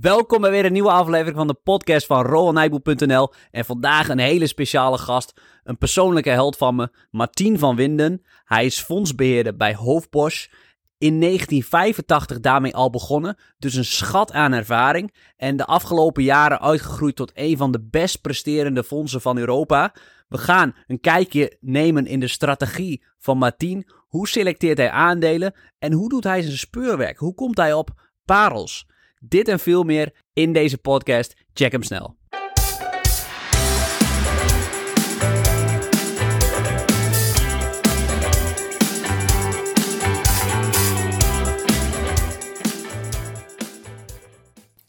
Welkom bij weer een nieuwe aflevering van de podcast van roelnijboel.nl. En vandaag een hele speciale gast, een persoonlijke held van me, Martien van Winden. Hij is fondsbeheerder bij Hoofdbosch. In 1985 daarmee al begonnen, dus een schat aan ervaring. En de afgelopen jaren uitgegroeid tot een van de best presterende fondsen van Europa. We gaan een kijkje nemen in de strategie van Martien. Hoe selecteert hij aandelen en hoe doet hij zijn speurwerk? Hoe komt hij op parels? Dit en veel meer in deze podcast. Check hem snel.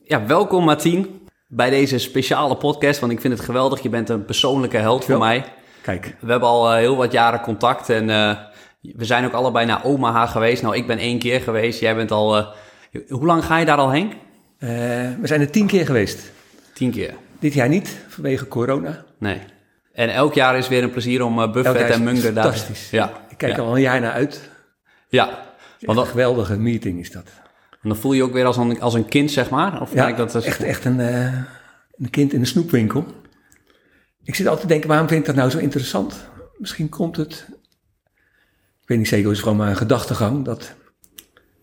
Ja, welkom Martien bij deze speciale podcast, want ik vind het geweldig. Je bent een persoonlijke held voor mij. Kijk. We hebben al heel wat jaren contact en we zijn ook allebei naar Omaha geweest. Nou, ik ben 1 keer geweest. Jij bent al... hoe lang ga je daar al heen? We zijn er 10 keer geweest. 10 keer? Dit jaar niet, vanwege corona. Nee. En elk jaar is weer een plezier om Buffett en Munger daar... Fantastisch. Ja. Ik kijk al een jaar naar uit. Ja. Want een geweldige meeting is dat. En dan voel je je ook weer als een kind, zeg maar? Of ja, dat echt een kind in een snoepwinkel. Ik zit altijd te denken, waarom vind ik dat nou zo interessant? Misschien komt het... Ik weet niet zeker, het is gewoon maar een gedachtegang dat...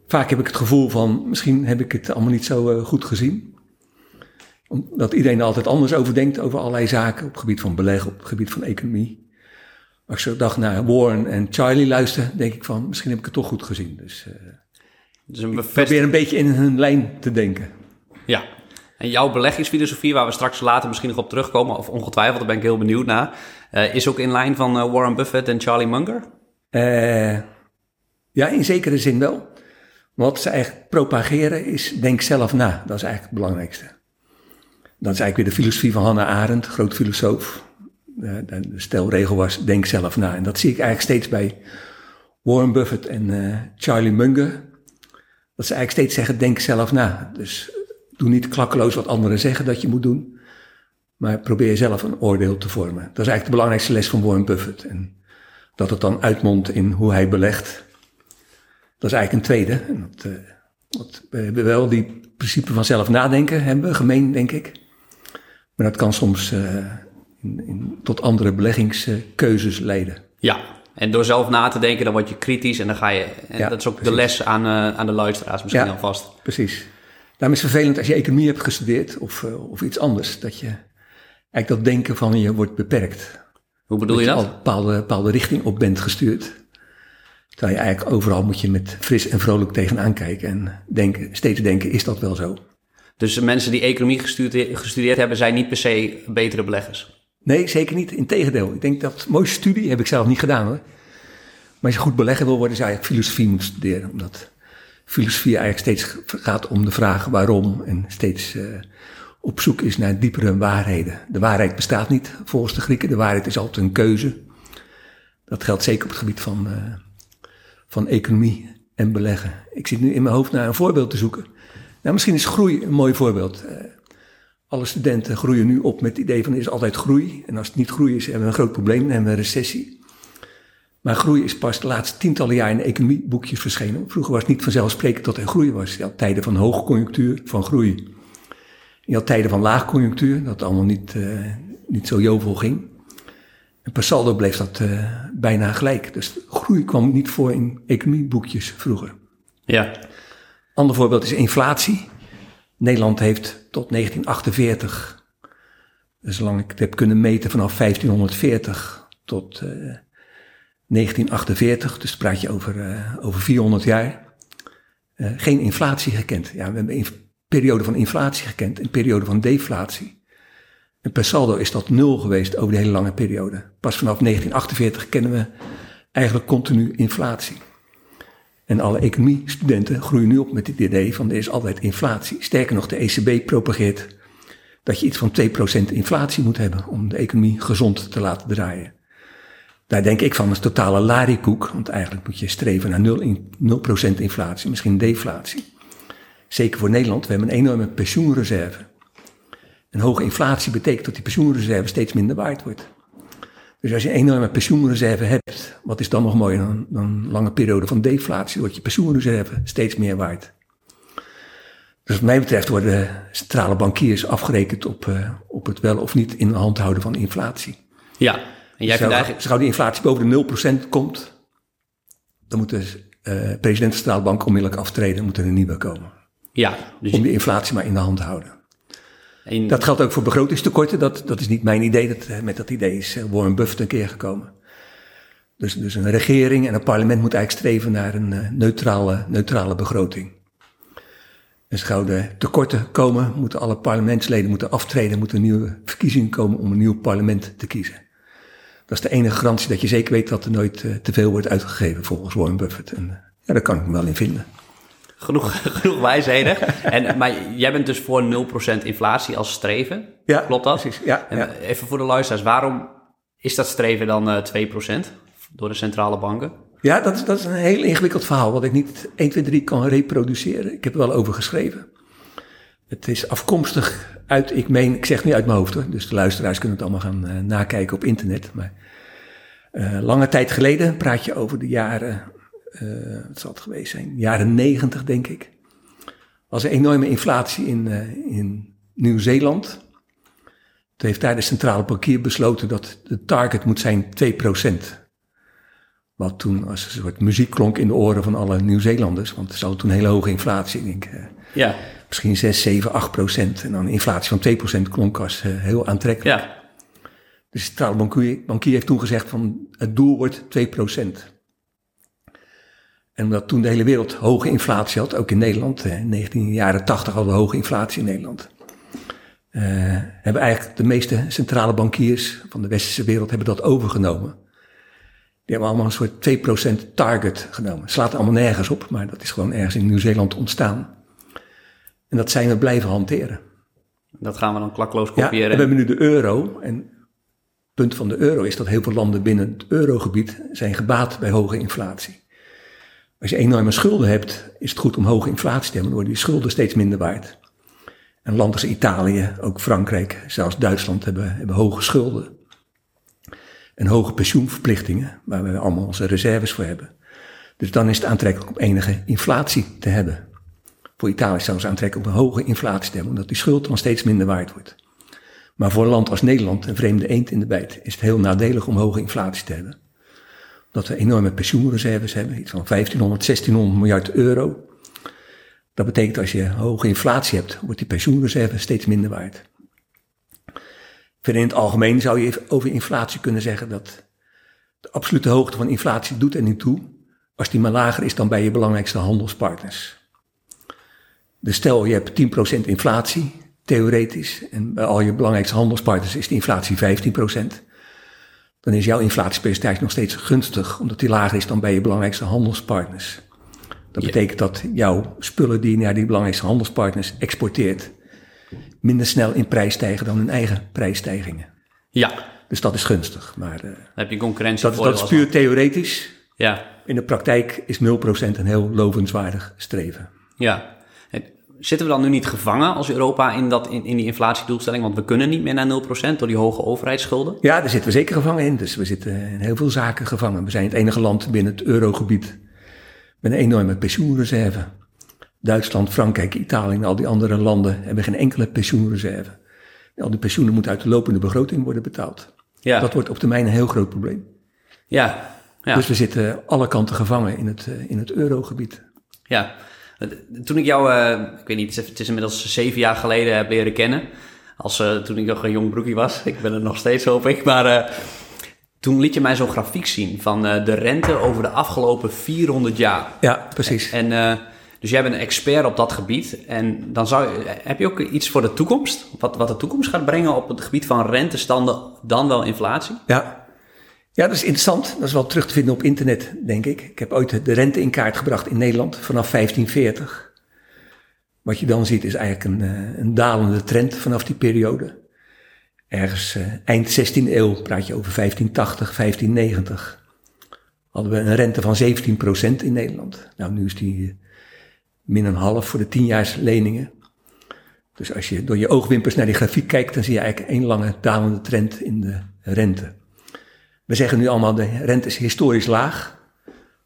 Vaak heb ik het gevoel van, misschien heb ik het allemaal niet zo goed gezien. Omdat iedereen er altijd anders over denkt, over allerlei zaken. Op het gebied van beleggen, op het gebied van economie. Als ik zo dag naar Warren en Charlie luister, denk ik van, misschien heb ik het toch goed gezien. Dus ik probeer een beetje in hun lijn te denken. Ja, en jouw beleggingsfilosofie, waar we straks later misschien nog op terugkomen, of ongetwijfeld, daar ben ik heel benieuwd naar. Is ook in lijn van Warren Buffett en Charlie Munger? Ja, in zekere zin wel. Wat ze eigenlijk propageren is, denk zelf na. Dat is eigenlijk het belangrijkste. Dat is eigenlijk weer de filosofie van Hannah Arendt, groot filosoof. De stelregel was, denk zelf na. En dat zie ik eigenlijk steeds bij Warren Buffett en Charlie Munger. Dat ze eigenlijk steeds zeggen, denk zelf na. Dus doe niet klakkeloos wat anderen zeggen dat je moet doen. Maar probeer zelf een oordeel te vormen. Dat is eigenlijk de belangrijkste les van Warren Buffett. En dat het dan uitmondt in hoe hij belegt... Dat is eigenlijk een tweede. We wel die principe van zelf nadenken hebben, gemeen denk ik. Maar dat kan soms tot andere beleggingskeuzes leiden. Ja, en door zelf na te denken, dan word je kritisch en dan ga je... En ja, dat is ook precies. De les aan de luisteraars misschien alvast. Ja, precies. Daarom is het vervelend als je economie hebt gestudeerd of iets anders. Dat je eigenlijk dat denken van je wordt beperkt. Hoe bedoel je dat? Dat je al bepaalde richting op bent gestuurd. Terwijl je eigenlijk overal moet je met fris en vrolijk tegenaan kijken en steeds denken, is dat wel zo? Dus mensen die economie gestudeerd hebben, zijn niet per se betere beleggers? Nee, zeker niet. Integendeel. Ik denk dat, mooie studie heb ik zelf niet gedaan hoor. Maar als je goed beleggen wil worden, zou je filosofie moeten studeren. Omdat filosofie eigenlijk steeds gaat om de vraag waarom en steeds op zoek is naar diepere waarheden. De waarheid bestaat niet volgens de Grieken. De waarheid is altijd een keuze. Dat geldt zeker op het gebied van economie en beleggen. Ik zit nu in mijn hoofd naar een voorbeeld te zoeken. Nou, misschien is groei een mooi voorbeeld. Alle studenten groeien nu op met het idee van er is altijd groei. En als het niet groei is, hebben we een groot probleem. Dan hebben we een recessie. Maar groei is pas de laatste tientallen jaar in economieboekjes verschenen. Vroeger was het niet vanzelfsprekend dat er groei was. Je had tijden van hoogconjunctuur, van groei. Je had tijden van laagconjunctuur, dat allemaal niet zo jovel ging. En per saldo bleef dat bijna gelijk. Dus groei kwam niet voor in economieboekjes vroeger. Ja. Ander voorbeeld is inflatie. Nederland heeft tot 1948, dus zolang ik het heb kunnen meten, vanaf 1540 tot 1948, dus praat je over 400 jaar, geen inflatie gekend. Ja, we hebben een periode van inflatie gekend, een periode van deflatie. En per saldo is dat 0 geweest over de hele lange periode. Pas vanaf 1948 kennen we eigenlijk continu inflatie. En alle economiestudenten groeien nu op met het idee van er is altijd inflatie. Sterker nog, de ECB propageert dat je iets van 2% inflatie moet hebben om de economie gezond te laten draaien. Daar denk ik van, dat is totale lariekoek, want eigenlijk moet je streven naar 0% inflatie, misschien deflatie. Zeker voor Nederland, we hebben een enorme pensioenreserve. Een hoge inflatie betekent dat die pensioenreserve steeds minder waard wordt. Dus als je een enorme pensioenreserve hebt, wat is dan nog mooier dan een lange periode van deflatie? Dan wordt je pensioenreserve steeds meer waard. Dus wat mij betreft worden centrale bankiers afgerekend op het wel of niet in de hand houden van inflatie. Ja, en jij vindt eigenlijk... Zodra die inflatie boven de 0% komt, dan moet de president de centrale bank onmiddellijk aftreden en moet er een nieuwe komen. Ja, dus... Om die inflatie maar in de hand te houden. En... Dat geldt ook voor begrotingstekorten. Dat is niet mijn idee. Met dat idee is Warren Buffett een keer gekomen. Dus een regering en een parlement moet eigenlijk streven naar een neutrale begroting. En zodra de tekorten komen, moeten alle parlementsleden moeten aftreden, moeten nieuwe verkiezingen komen om een nieuw parlement te kiezen. Dat is de enige garantie dat je zeker weet dat er nooit te veel wordt uitgegeven volgens Warren Buffett. En ja, daar kan ik me wel in vinden. Genoeg wijsheden. Maar jij bent dus voor 0% inflatie als streven. Ja, klopt dat? Precies, ja, en ja. Even voor de luisteraars, waarom is dat streven dan 2% door de centrale banken? Ja, dat is een heel ingewikkeld verhaal wat ik niet 1, 2, 3 kan reproduceren. Ik heb er wel over geschreven. Het is afkomstig uit, ik zeg het nu uit mijn hoofd hoor, dus de luisteraars kunnen het allemaal gaan nakijken op internet. Maar lange tijd geleden praat je over de jaren... wat zal het geweest zijn? Jaren 90, denk ik. Was een enorme inflatie in Nieuw-Zeeland. Toen heeft daar de centrale bankier besloten dat de target moet zijn 2%. Wat toen als een soort muziek klonk in de oren van alle Nieuw-Zeelanders. Want er zat toen hele hoge inflatie, denk ik. Ja. Misschien 6, 7, 8%. En dan een inflatie van 2% klonk als heel aantrekkelijk. Ja. De centrale bankier heeft toen gezegd van het doel wordt 2%. En omdat toen de hele wereld hoge inflatie had, ook in Nederland, in 1980 hadden we hoge inflatie in Nederland. Hebben eigenlijk de meeste centrale bankiers van de westerse wereld hebben dat overgenomen. Die hebben allemaal een soort 2% target genomen. Slaat allemaal nergens op, maar dat is gewoon ergens in Nieuw-Zeeland ontstaan. En dat zijn we blijven hanteren. Dat gaan we dan klakloos kopiëren. Ja, we hebben nu de euro. En het punt van de euro is dat heel veel landen binnen het eurogebied zijn gebaat bij hoge inflatie. Als je enorme schulden hebt, is het goed om hoge inflatie te hebben. Dan worden die schulden steeds minder waard. En landen als Italië, ook Frankrijk, zelfs Duitsland hebben hoge schulden. En hoge pensioenverplichtingen, waar we allemaal onze reserves voor hebben. Dus dan is het aantrekkelijk om enige inflatie te hebben. Voor Italië is het aantrekkelijk om een hoge inflatie te hebben, omdat die schuld dan steeds minder waard wordt. Maar voor een land als Nederland, een vreemde eend in de bijt, is het heel nadelig om hoge inflatie te hebben. Dat we enorme pensioenreserves hebben, iets van 1500, 1600 miljard euro. Dat betekent als je hoge inflatie hebt, wordt die pensioenreserve steeds minder waard. Verder in het algemeen zou je over inflatie kunnen zeggen dat de absolute hoogte van inflatie doet er niet toe, als die maar lager is dan bij je belangrijkste handelspartners. Dus stel je hebt 10% inflatie, theoretisch, en bij al je belangrijkste handelspartners is de inflatie 15%. Dan is jouw inflatiepercentage nog steeds gunstig, omdat die lager is dan bij je belangrijkste handelspartners. Dat betekent dat jouw spullen die je naar die belangrijkste handelspartners exporteert, minder snel in prijs stijgen dan hun eigen prijsstijgingen. Ja. Dus dat is gunstig. Maar dan heb je concurrentie. Dat is puur theoretisch. Ja. In de praktijk is 0% een heel lovenswaardig streven. Ja. Zitten we dan nu niet gevangen als Europa in die inflatiedoelstelling? Want we kunnen niet meer naar 0% door die hoge overheidsschulden. Ja, daar zitten we zeker gevangen in. Dus we zitten in heel veel zaken gevangen. We zijn het enige land binnen het eurogebied met een enorme pensioenreserve. Duitsland, Frankrijk, Italië en al die andere landen hebben geen enkele pensioenreserve. Al die pensioenen moeten uit de lopende begroting worden betaald. Ja. Dat wordt op termijn een heel groot probleem. Ja. Ja. Dus we zitten alle kanten gevangen in het eurogebied. Ja. Toen ik jou, ik weet niet, het is inmiddels 7 jaar geleden heb leren kennen. Toen ik nog een jong broekie was. Ik ben er nog steeds, hoop ik. Maar toen liet je mij zo'n grafiek zien van de rente over de afgelopen 400 jaar. Ja, precies. Dus jij bent een expert op dat gebied. En dan heb je ook iets voor de toekomst? Wat de toekomst gaat brengen op het gebied van rentestanden, dan wel inflatie? Ja, dat is interessant. Dat is wel terug te vinden op internet, denk ik. Ik heb ooit de rente in kaart gebracht in Nederland vanaf 1540. Wat je dan ziet is eigenlijk een dalende trend vanaf die periode. Ergens eind 16e eeuw, praat je over 1580, 1590... hadden we een rente van 17% in Nederland. Nou, nu is die min een half voor de 10-jaarsleningen. Dus als je door je oogwimpers naar die grafiek kijkt, dan zie je eigenlijk één lange dalende trend in de rente. We zeggen nu allemaal, de rente is historisch laag.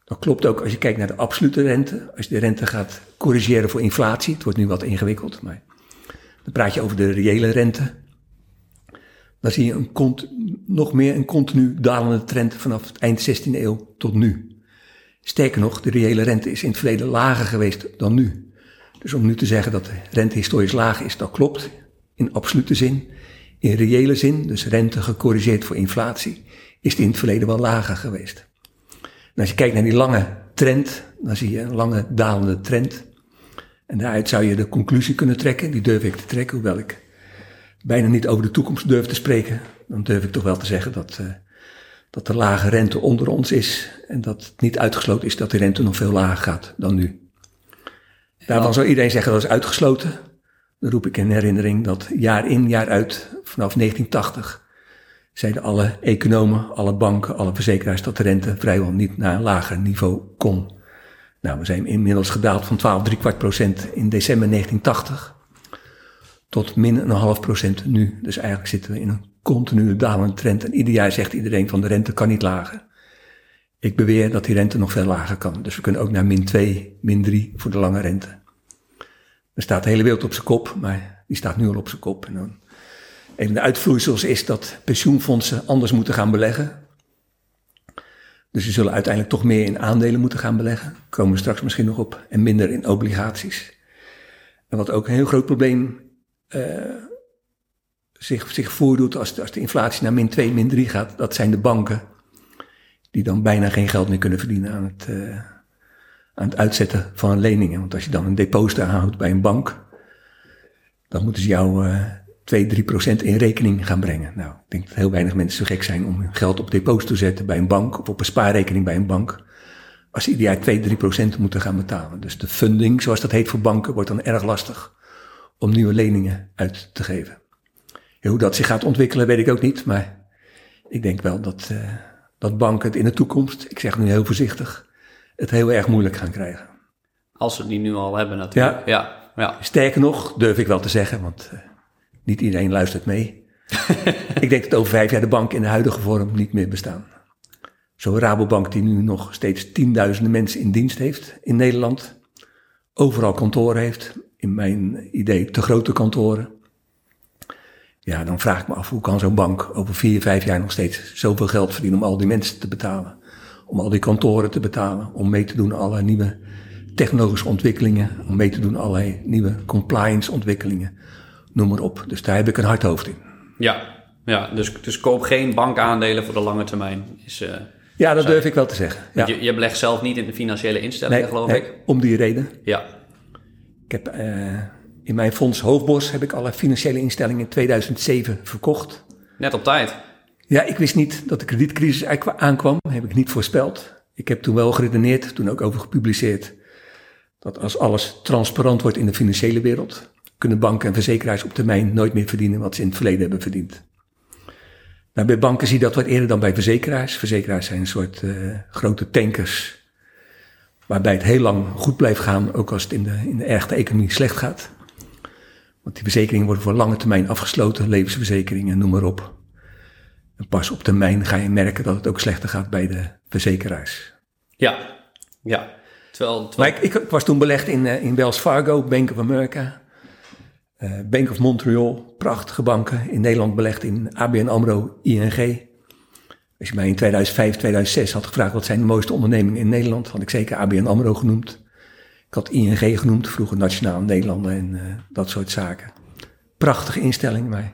Dat klopt ook als je kijkt naar de absolute rente. Als je de rente gaat corrigeren voor inflatie. Het wordt nu wat ingewikkeld, maar dan praat je over de reële rente. Dan zie je nog meer een continu dalende trend vanaf het eind 16e eeuw tot nu. Sterker nog, de reële rente is in het verleden lager geweest dan nu. Dus om nu te zeggen dat de rente historisch laag is, dat klopt. In absolute zin. In reële zin, dus rente gecorrigeerd voor inflatie, is die in het verleden wel lager geweest. En als je kijkt naar die lange trend, dan zie je een lange dalende trend. En daaruit zou je de conclusie kunnen trekken, die durf ik te trekken, hoewel ik bijna niet over de toekomst durf te spreken. Dan durf ik toch wel te zeggen dat de lage rente onder ons is en dat het niet uitgesloten is dat de rente nog veel lager gaat dan nu. Daarvan zou iedereen zeggen dat is uitgesloten. Dan roep ik in herinnering dat jaar in, jaar uit, vanaf 1980... zeiden alle economen, alle banken, alle verzekeraars dat de rente vrijwel niet naar een lager niveau kon. Nou, we zijn inmiddels gedaald van 12,75% in december 1980... tot min een half procent nu. Dus eigenlijk zitten we in een continue dalende trend. En ieder jaar zegt iedereen van de rente kan niet lager. Ik beweer dat die rente nog veel lager kan. Dus we kunnen ook naar min 2, min 3 voor de lange rente. Dan staat de hele wereld op zijn kop, maar die staat nu al op zijn kop. En dan een van de uitvloeisels is dat pensioenfondsen anders moeten gaan beleggen. Dus ze zullen uiteindelijk toch meer in aandelen moeten gaan beleggen. Daar komen we straks misschien nog op. En minder in obligaties. En wat ook een heel groot probleem zich voordoet als de inflatie naar min 2, min 3 gaat, dat zijn de banken die dan bijna geen geld meer kunnen verdienen aan het uitzetten van leningen. Want als je dan een deposito houdt bij een bank, dan moeten ze jou 2-3% in rekening gaan brengen. Nou, ik denk dat heel weinig mensen zo gek zijn om hun geld op deposito te zetten bij een bank of op een spaarrekening bij een bank, als ze ieder jaar 2-3% moeten gaan betalen. Dus de funding, zoals dat heet voor banken, wordt dan erg lastig om nieuwe leningen uit te geven. En hoe dat zich gaat ontwikkelen weet ik ook niet, maar ik denk wel dat banken het in de toekomst, ik zeg nu heel voorzichtig, het heel erg moeilijk gaan krijgen. Als ze het niet nu al hebben natuurlijk. Ja. Sterker nog, durf ik wel te zeggen, want niet iedereen luistert mee. Ik denk dat over 5 jaar de bank in de huidige vorm niet meer bestaan. Zo'n Rabobank die nu nog steeds tienduizenden mensen in dienst heeft in Nederland, overal kantoren heeft, in mijn idee te grote kantoren. Ja, dan vraag ik me af, hoe kan zo'n bank over 4-5 jaar nog steeds zoveel geld verdienen om al die mensen te betalen, om al die kantoren te betalen, om mee te doen aan allerlei nieuwe technologische ontwikkelingen, om mee te doen aan allerlei nieuwe compliance ontwikkelingen, noem maar op. Dus daar heb ik een hard hoofd in. Ja, dus koop geen bankaandelen voor de lange termijn. Ja, dat durf ik wel te zeggen. Ja. Je belegt zelf niet in de financiële instellingen, geloof ik. Om die reden. Ja. Ik heb in mijn fonds Hoofdbosch heb ik alle financiële instellingen in 2007 verkocht. Net op tijd. Ja, ik wist niet dat de kredietcrisis aankwam. Heb ik niet voorspeld. Ik heb toen wel geredeneerd, toen ook over gepubliceerd, dat als alles transparant wordt in de financiële wereld, kunnen banken en verzekeraars op termijn nooit meer verdienen wat ze in het verleden hebben verdiend. Nou, bij banken zie je dat wat eerder dan bij verzekeraars. Verzekeraars zijn een soort grote tankers, waarbij het heel lang goed blijft gaan, ook als het in de echte economie slecht gaat. Want die verzekeringen worden voor lange termijn afgesloten, levensverzekeringen, noem maar op. En pas op termijn ga je merken dat het ook slechter gaat bij de verzekeraars. Ja. Terwijl... Maar ik was toen belegd in Wells Fargo, Bank of America, Bank of Montreal, prachtige banken. In Nederland belegd in ABN AMRO, ING. Als je mij in 2005, 2006 had gevraagd wat zijn de mooiste ondernemingen in Nederland, had ik zeker ABN AMRO genoemd. Ik had ING genoemd, vroeger Nationale Nederlanden en dat soort zaken. Prachtige instelling, maar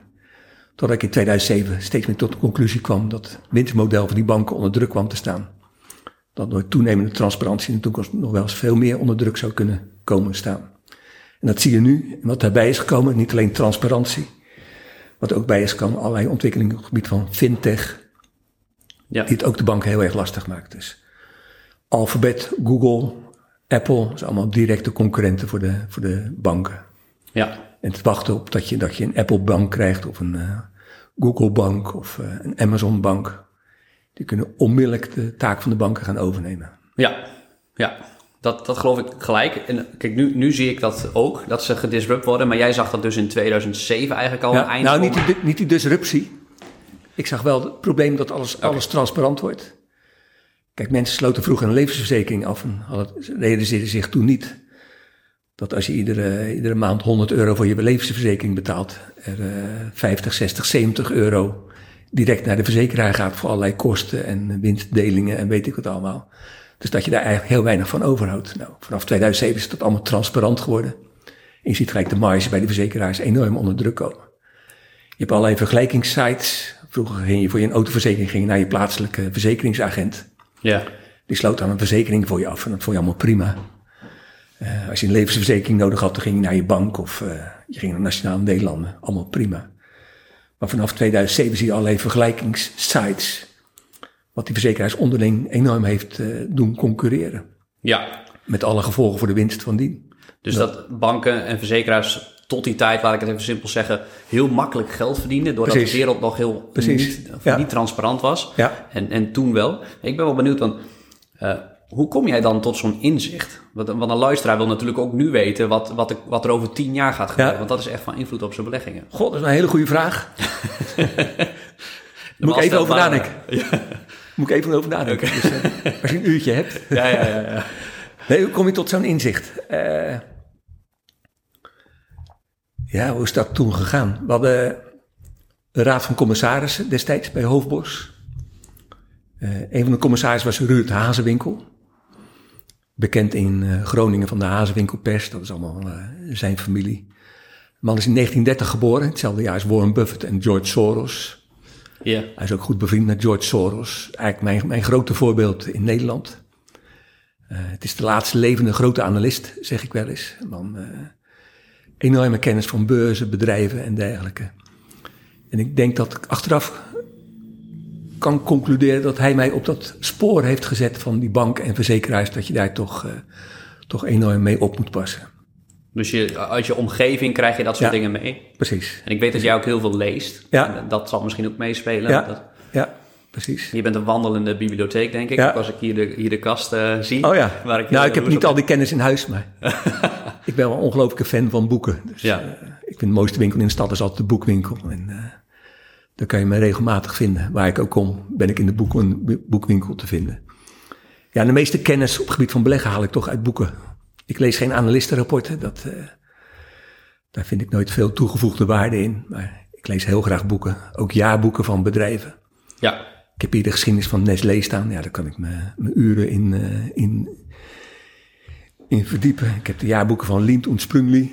totdat ik in 2007 steeds meer tot de conclusie kwam dat het winstmodel van die banken onder druk kwam te staan. Dat door toenemende transparantie in de toekomst nog wel eens veel meer onder druk zou kunnen komen staan. En dat zie je nu. En wat daarbij is gekomen, niet alleen transparantie, wat ook bij is kan allerlei ontwikkelingen op het gebied van fintech, die het ook de banken heel erg lastig maakt. Dus Alphabet, Google, Apple, dat zijn allemaal directe concurrenten voor de banken. Ja. En het wachten op dat je een Apple-bank krijgt of een Google-bank of een Amazon-bank. Die kunnen onmiddellijk de taak van de banken gaan overnemen. Ja. Dat geloof ik gelijk. En kijk, nu zie ik dat ook, dat ze gedisrupt worden. Maar jij zag dat dus in 2007 eigenlijk al een eind. Nou, niet die disruptie. Ik zag wel het probleem dat alles transparant wordt. Kijk, mensen sloten vroeger een levensverzekering af en realiseerden zich toen niet Dat als je iedere maand €100 voor je levensverzekering betaalt, er 50, 60, 70 euro direct naar de verzekeraar gaat voor allerlei kosten en winstdelingen en weet ik wat allemaal. Dus dat je daar eigenlijk heel weinig van overhoudt. Nou, vanaf 2007 is dat allemaal transparant geworden. En je ziet gelijk de marge bij de verzekeraars enorm onder druk komen. Je hebt allerlei vergelijkingssites. Vroeger ging je voor je autoverzekering naar je plaatselijke verzekeringsagent. Ja. Die sloot dan een verzekering voor je af en dat vond je allemaal prima. Als je een levensverzekering nodig had, dan ging je naar je bank of je ging naar Nationale Nederlanden. Allemaal prima. Maar vanaf 2007 zie je allerlei vergelijkingssites. Wat die verzekeraars onderling enorm heeft doen concurreren. Ja. Met alle gevolgen voor de winst van die. Dus dat banken en verzekeraars tot die tijd, laat ik het even simpel zeggen, heel makkelijk geld verdienden. Doordat de wereld nog heel niet transparant was. Ja. En toen wel. Ik ben wel benieuwd, want hoe kom jij dan tot zo'n inzicht? Want een luisteraar wil natuurlijk ook nu weten wat er over 10 jaar gaat gebeuren. Ja. Want dat is echt van invloed op zijn beleggingen. God, dat is een hele goede vraag. Moet ik even over nadenken. Moet ik even over nadenken. Okay. Dus, als je een uurtje hebt. Ja. Nee, hoe kom je tot zo'n inzicht? Hoe is dat toen gegaan? We hadden de raad van commissarissen destijds bij Hoofdbosch. Een van de commissarissen was Ruud Hazewinkel. Bekend in Groningen van de Hazewinkelpers. Dat is allemaal zijn familie. De man is in 1930 geboren. Hetzelfde jaar als Warren Buffett en George Soros. Yeah. Hij is ook goed bevriend met George Soros. Eigenlijk mijn grote voorbeeld in Nederland. Het is de laatste levende grote analist, zeg ik wel eens. Man, enorme kennis van beurzen, bedrijven en dergelijke. En ik denk dat ik achteraf kan concluderen dat hij mij op dat spoor heeft gezet van die bank en verzekeraars, dat je daar toch enorm mee op moet passen. Dus uit je omgeving krijg je dat soort dingen mee? Precies. En ik weet dat jij ook heel veel leest. Ja. En dat zal misschien ook meespelen. Ja, precies. Je bent een wandelende bibliotheek, denk ik. Ja. Als ik hier de kast zie. Oh ja. Waar ik ik heb niet al die kennis in huis, maar ik ben wel een ongelooflijke fan van boeken. Dus, ik vind de mooiste winkel in de stad is altijd de boekwinkel. En daar kan je me regelmatig vinden. Waar ik ook kom, ben ik in de boekwinkel te vinden. Ja, de meeste kennis op het gebied van beleggen haal ik toch uit boeken. Ik lees geen analistenrapporten, daar vind ik nooit veel toegevoegde waarde in. Maar ik lees heel graag boeken, ook jaarboeken van bedrijven. Ja. Ik heb hier de geschiedenis van Nestlé staan, daar kan ik mijn uren in verdiepen. Ik heb de jaarboeken van Lindt en Sprüngli,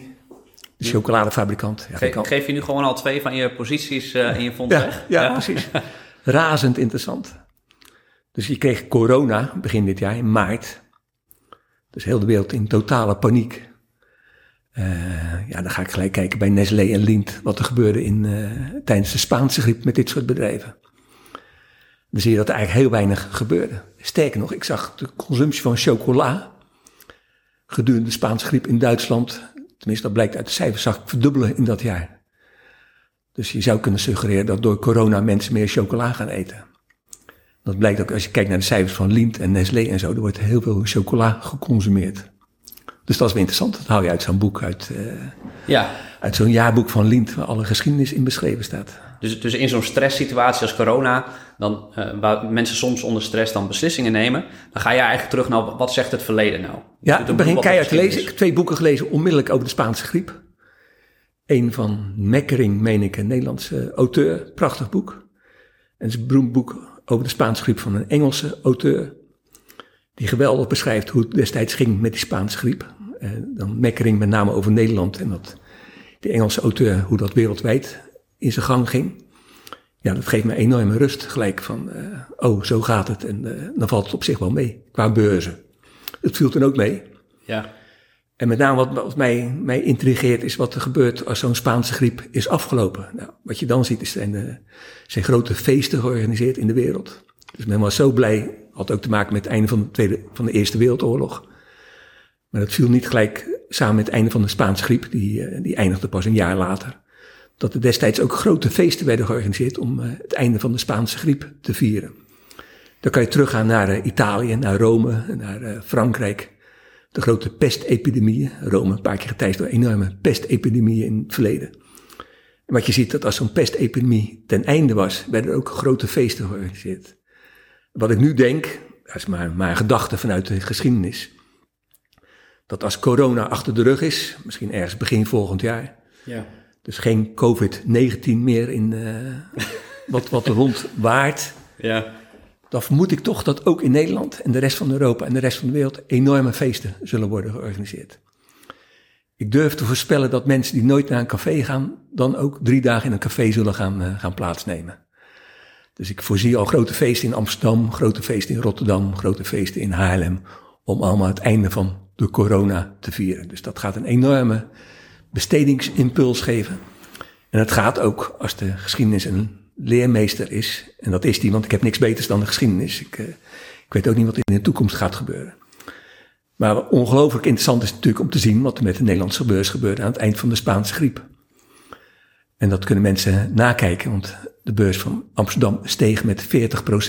de chocoladefabrikant. Ja, geef je nu gewoon al 2 van je posities in je fonds weg? Ja, precies. Razend interessant. Dus je kreeg corona begin dit jaar, in maart. Dus heel de wereld in totale paniek. Dan ga ik gelijk kijken bij Nestlé en Lindt wat er gebeurde tijdens de Spaanse griep met dit soort bedrijven. Dan zie je dat er eigenlijk heel weinig gebeurde. Sterker nog, ik zag de consumptie van chocola gedurende de Spaanse griep in Duitsland, tenminste dat blijkt uit de cijfers, zag ik verdubbelen in dat jaar. Dus je zou kunnen suggereren dat door corona mensen meer chocola gaan eten. Dat blijkt ook als je kijkt naar de cijfers van Lindt en Nestlé en zo. Er wordt heel veel chocola geconsumeerd. Dus dat is weer interessant. Dat haal je uit zo'n boek, uit zo'n jaarboek van Lindt, waar alle geschiedenis in beschreven staat. Dus in zo'n stresssituatie als corona, dan, waar mensen soms onder stress dan beslissingen nemen, dan ga je eigenlijk terug naar wat zegt het verleden nou? Ja, ik begin keihard te lezen. Ik heb 2 boeken gelezen onmiddellijk over de Spaanse griep. Eén van Meckering, meen ik, een Nederlandse auteur. Prachtig boek. En het is een beroemd boek over de Spaanse griep van een Engelse auteur, die geweldig beschrijft hoe het destijds ging met die Spaanse griep. Dan Meckering met name over Nederland en die Engelse auteur, hoe dat wereldwijd in zijn gang ging. Ja, dat geeft me enorme rust gelijk van, zo gaat het en dan valt het op zich wel mee, qua beurzen. Het viel toen ook mee. Ja. En met name wat mij intrigeert is wat er gebeurt als zo'n Spaanse griep is afgelopen. Nou, wat je dan ziet is zijn grote feesten georganiseerd in de wereld. Dus men was zo blij, had ook te maken met het einde van de Eerste Wereldoorlog. Maar dat viel niet gelijk samen met het einde van de Spaanse griep, die eindigde pas een jaar later. Dat er destijds ook grote feesten werden georganiseerd om het einde van de Spaanse griep te vieren. Dan kan je teruggaan naar Italië, naar Rome, naar Frankrijk. De grote pestepidemieën. Rome een paar keer geteisterd door enorme pestepidemieën in het verleden. En wat je ziet, dat als zo'n pestepidemie ten einde was, werden er ook grote feesten georganiseerd. Wat ik nu denk, dat is maar een gedachte vanuit de geschiedenis, dat als corona achter de rug is, misschien ergens begin volgend jaar, ja, dus geen COVID-19 meer in wat rond waart, ja, dan vermoed ik toch dat ook in Nederland en de rest van Europa en de rest van de wereld enorme feesten zullen worden georganiseerd. Ik durf te voorspellen dat mensen die nooit naar een café gaan, dan ook 3 dagen in een café zullen gaan plaatsnemen. Dus ik voorzie al grote feesten in Amsterdam, grote feesten in Rotterdam, grote feesten in Haarlem, om allemaal het einde van de corona te vieren. Dus dat gaat een enorme bestedingsimpuls geven. En het gaat ook, als de geschiedenis een leermeester is, en dat is die, want ik heb niks beters dan de geschiedenis. Ik weet ook niet wat in de toekomst gaat gebeuren. Maar ongelooflijk interessant is natuurlijk om te zien wat er met de Nederlandse beurs gebeurde aan het eind van de Spaanse griep. En dat kunnen mensen nakijken, want de beurs van Amsterdam steeg met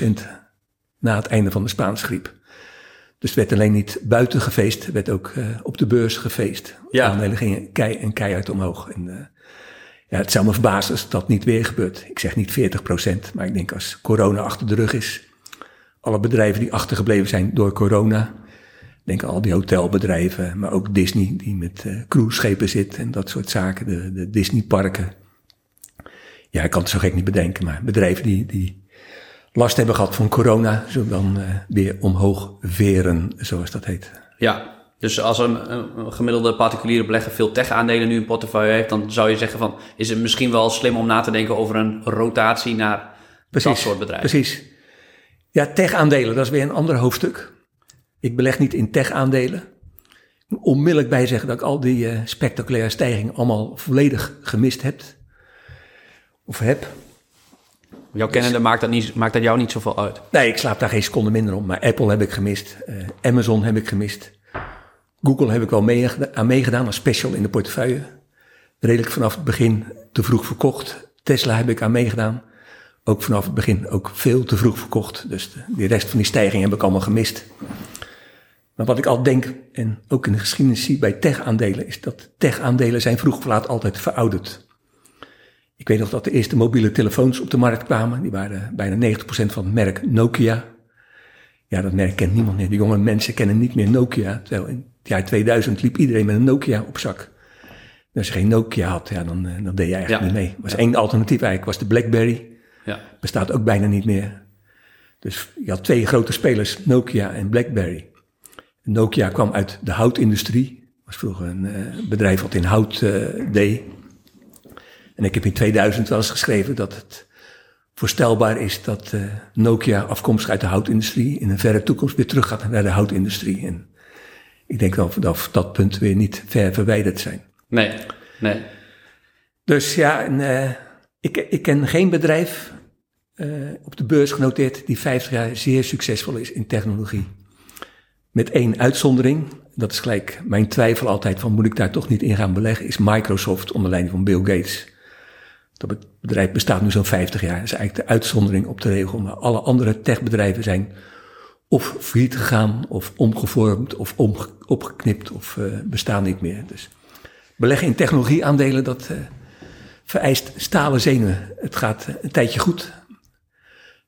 40% na het einde van de Spaanse griep. Dus het werd alleen niet buiten gefeest, het werd ook op de beurs gefeest. Ja. De aandelen gingen keihard omhoog. En, het zou me verbazen als dat niet weer gebeurt. Ik zeg niet 40%, maar ik denk als corona achter de rug is, alle bedrijven die achtergebleven zijn door corona, denk aan al die hotelbedrijven, maar ook Disney die met cruiseschepen zit en dat soort zaken, de Disney-parken. Ja, ik kan het zo gek niet bedenken, maar bedrijven die last hebben gehad van corona, zullen dan weer omhoog veren, zoals dat heet. Ja, dus als een gemiddelde particuliere belegger veel tech-aandelen nu in portefeuille heeft, dan zou je zeggen van, is het misschien wel slim om na te denken over een rotatie naar dat soort bedrijven? Precies. Ja, tech-aandelen, dat is weer een ander hoofdstuk. Ik beleg niet in tech-aandelen. Ik moet onmiddellijk bij zeggen dat ik al die spectaculaire stijgingen allemaal volledig gemist heb. Of heb. Jouw kennende maakt dat jou niet zoveel uit? Nee, ik slaap daar geen seconde minder om. Maar Apple heb ik gemist. Amazon heb ik gemist. Google heb ik wel meegedaan als special in de portefeuille. Redelijk vanaf het begin te vroeg verkocht. Tesla heb ik aan meegedaan. Ook vanaf het begin ook veel te vroeg verkocht. Dus de rest van die stijging heb ik allemaal gemist. Maar wat ik al denk, en ook in de geschiedenis zie bij tech-aandelen, is dat tech-aandelen zijn vroeg of laat altijd verouderd. Ik weet nog dat de eerste mobiele telefoons op de markt kwamen. Die waren bijna 90% van het merk Nokia. Ja, dat merk kent niemand meer. De jonge mensen kennen niet meer Nokia. Terwijl in het jaar 2000 liep iedereen met een Nokia op zak. En als je geen Nokia had, ja, dan deed je eigenlijk niet mee. Er was één alternatief eigenlijk, was de Blackberry. Ja. Bestaat ook bijna niet meer. Dus je had 2 grote spelers, Nokia en Blackberry. Nokia kwam uit de houtindustrie. Was vroeger een bedrijf wat in hout deed. En ik heb in 2000 wel eens geschreven dat het voorstelbaar is dat Nokia, afkomstig uit de houtindustrie, in een verre toekomst weer terug gaat naar de houtindustrie. En ik denk wel vanaf dat punt weer niet ver verwijderd zijn. Nee. Dus ja, ik ken geen bedrijf op de beurs genoteerd die 50 jaar zeer succesvol is in technologie. Met 1 uitzondering, dat is gelijk mijn twijfel altijd van moet ik daar toch niet in gaan beleggen, is Microsoft onder leiding van Bill Gates. Dat bedrijf bestaat nu zo'n 50 jaar. Dat is eigenlijk de uitzondering op de regel. Maar alle andere techbedrijven zijn of failliet gegaan of omgevormd of opgeknipt of bestaan niet meer. Dus beleggen in technologieaandelen, dat vereist stalen zenuwen. Het gaat een tijdje goed.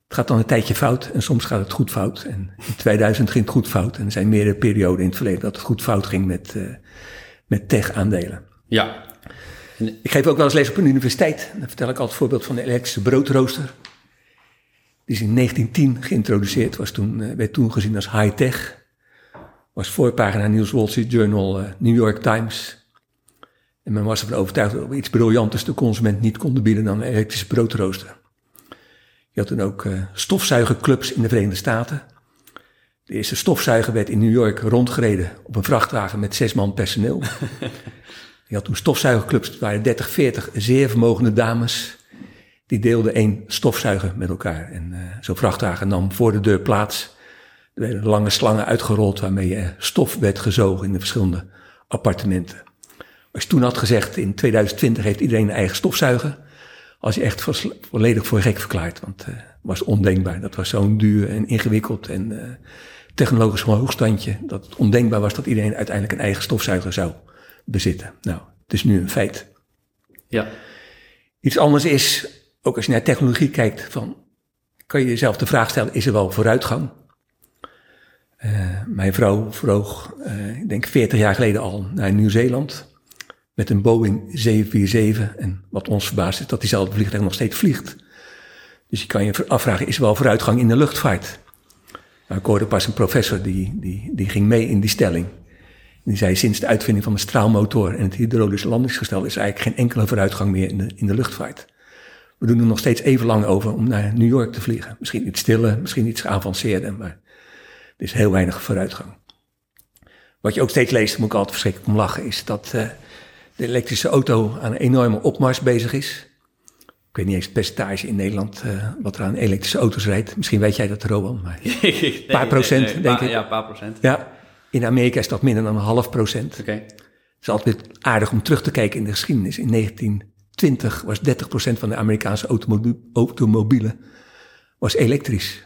Het gaat dan een tijdje fout en soms gaat het goed fout. En in 2000 ging het goed fout. En er zijn meerdere perioden in het verleden dat het goed fout ging met tech-aandelen. Ja. Ik geef ook wel eens les op een universiteit. Dan vertel ik altijd het voorbeeld van de elektrische broodrooster. Die is in 1910 geïntroduceerd. Werd toen gezien als high-tech. Was voorpagina nieuws, Wall Street Journal, New York Times. En men was ervan overtuigd dat we iets briljanters de consument niet konden bieden dan een elektrische broodrooster. Je had toen ook stofzuigerclubs in de Verenigde Staten. De eerste stofzuiger werd in New York rondgereden op een vrachtwagen met 6 man personeel. Je had toen stofzuigerclubs, het waren 30-40 zeer vermogende dames. Die deelden 1 stofzuiger met elkaar. En zo'n vrachtwagen nam voor de deur plaats. Er werden lange slangen uitgerold waarmee stof werd gezogen in de verschillende appartementen. Als je toen had gezegd, in 2020 heeft iedereen een eigen stofzuiger, als je echt volledig voor gek verklaart. Want het was ondenkbaar. Dat was zo'n duur en ingewikkeld en technologisch hoogstandje. Dat het ondenkbaar was dat iedereen uiteindelijk een eigen stofzuiger zou bezitten. Nou, het is nu een feit. Ja. Iets anders is, ook als je naar technologie kijkt, kan je jezelf de vraag stellen, is er wel vooruitgang? Mijn vrouw vroeg, ik denk 40 jaar geleden al, naar Nieuw-Zeeland met een Boeing 747. En wat ons verbaast is dat diezelfde vliegtuig nog steeds vliegt. Dus je kan je afvragen, is er wel vooruitgang in de luchtvaart? Nou, ik hoorde pas een professor die ging mee in die stelling. Die zei, sinds de uitvinding van de straalmotor en het hydraulisch landingsgestel is er eigenlijk geen enkele vooruitgang meer in de luchtvaart. We doen er nog steeds even lang over om naar New York te vliegen. Misschien iets stiller, misschien iets geavanceerder, maar er is heel weinig vooruitgang. Wat je ook steeds leest, daar moet ik altijd verschrikkelijk om lachen, is dat de elektrische auto aan een enorme opmars bezig is. Ik weet niet eens het percentage in Nederland wat er aan elektrische auto's rijdt. Misschien weet jij dat, Rowan, maar een paar procent, denk ik. Ja, een paar procent. Ja, in Amerika is dat minder dan 0,5%. Okay. Het is altijd aardig om terug te kijken in de geschiedenis. In 1920 was 30% van de Amerikaanse automobielen was elektrisch.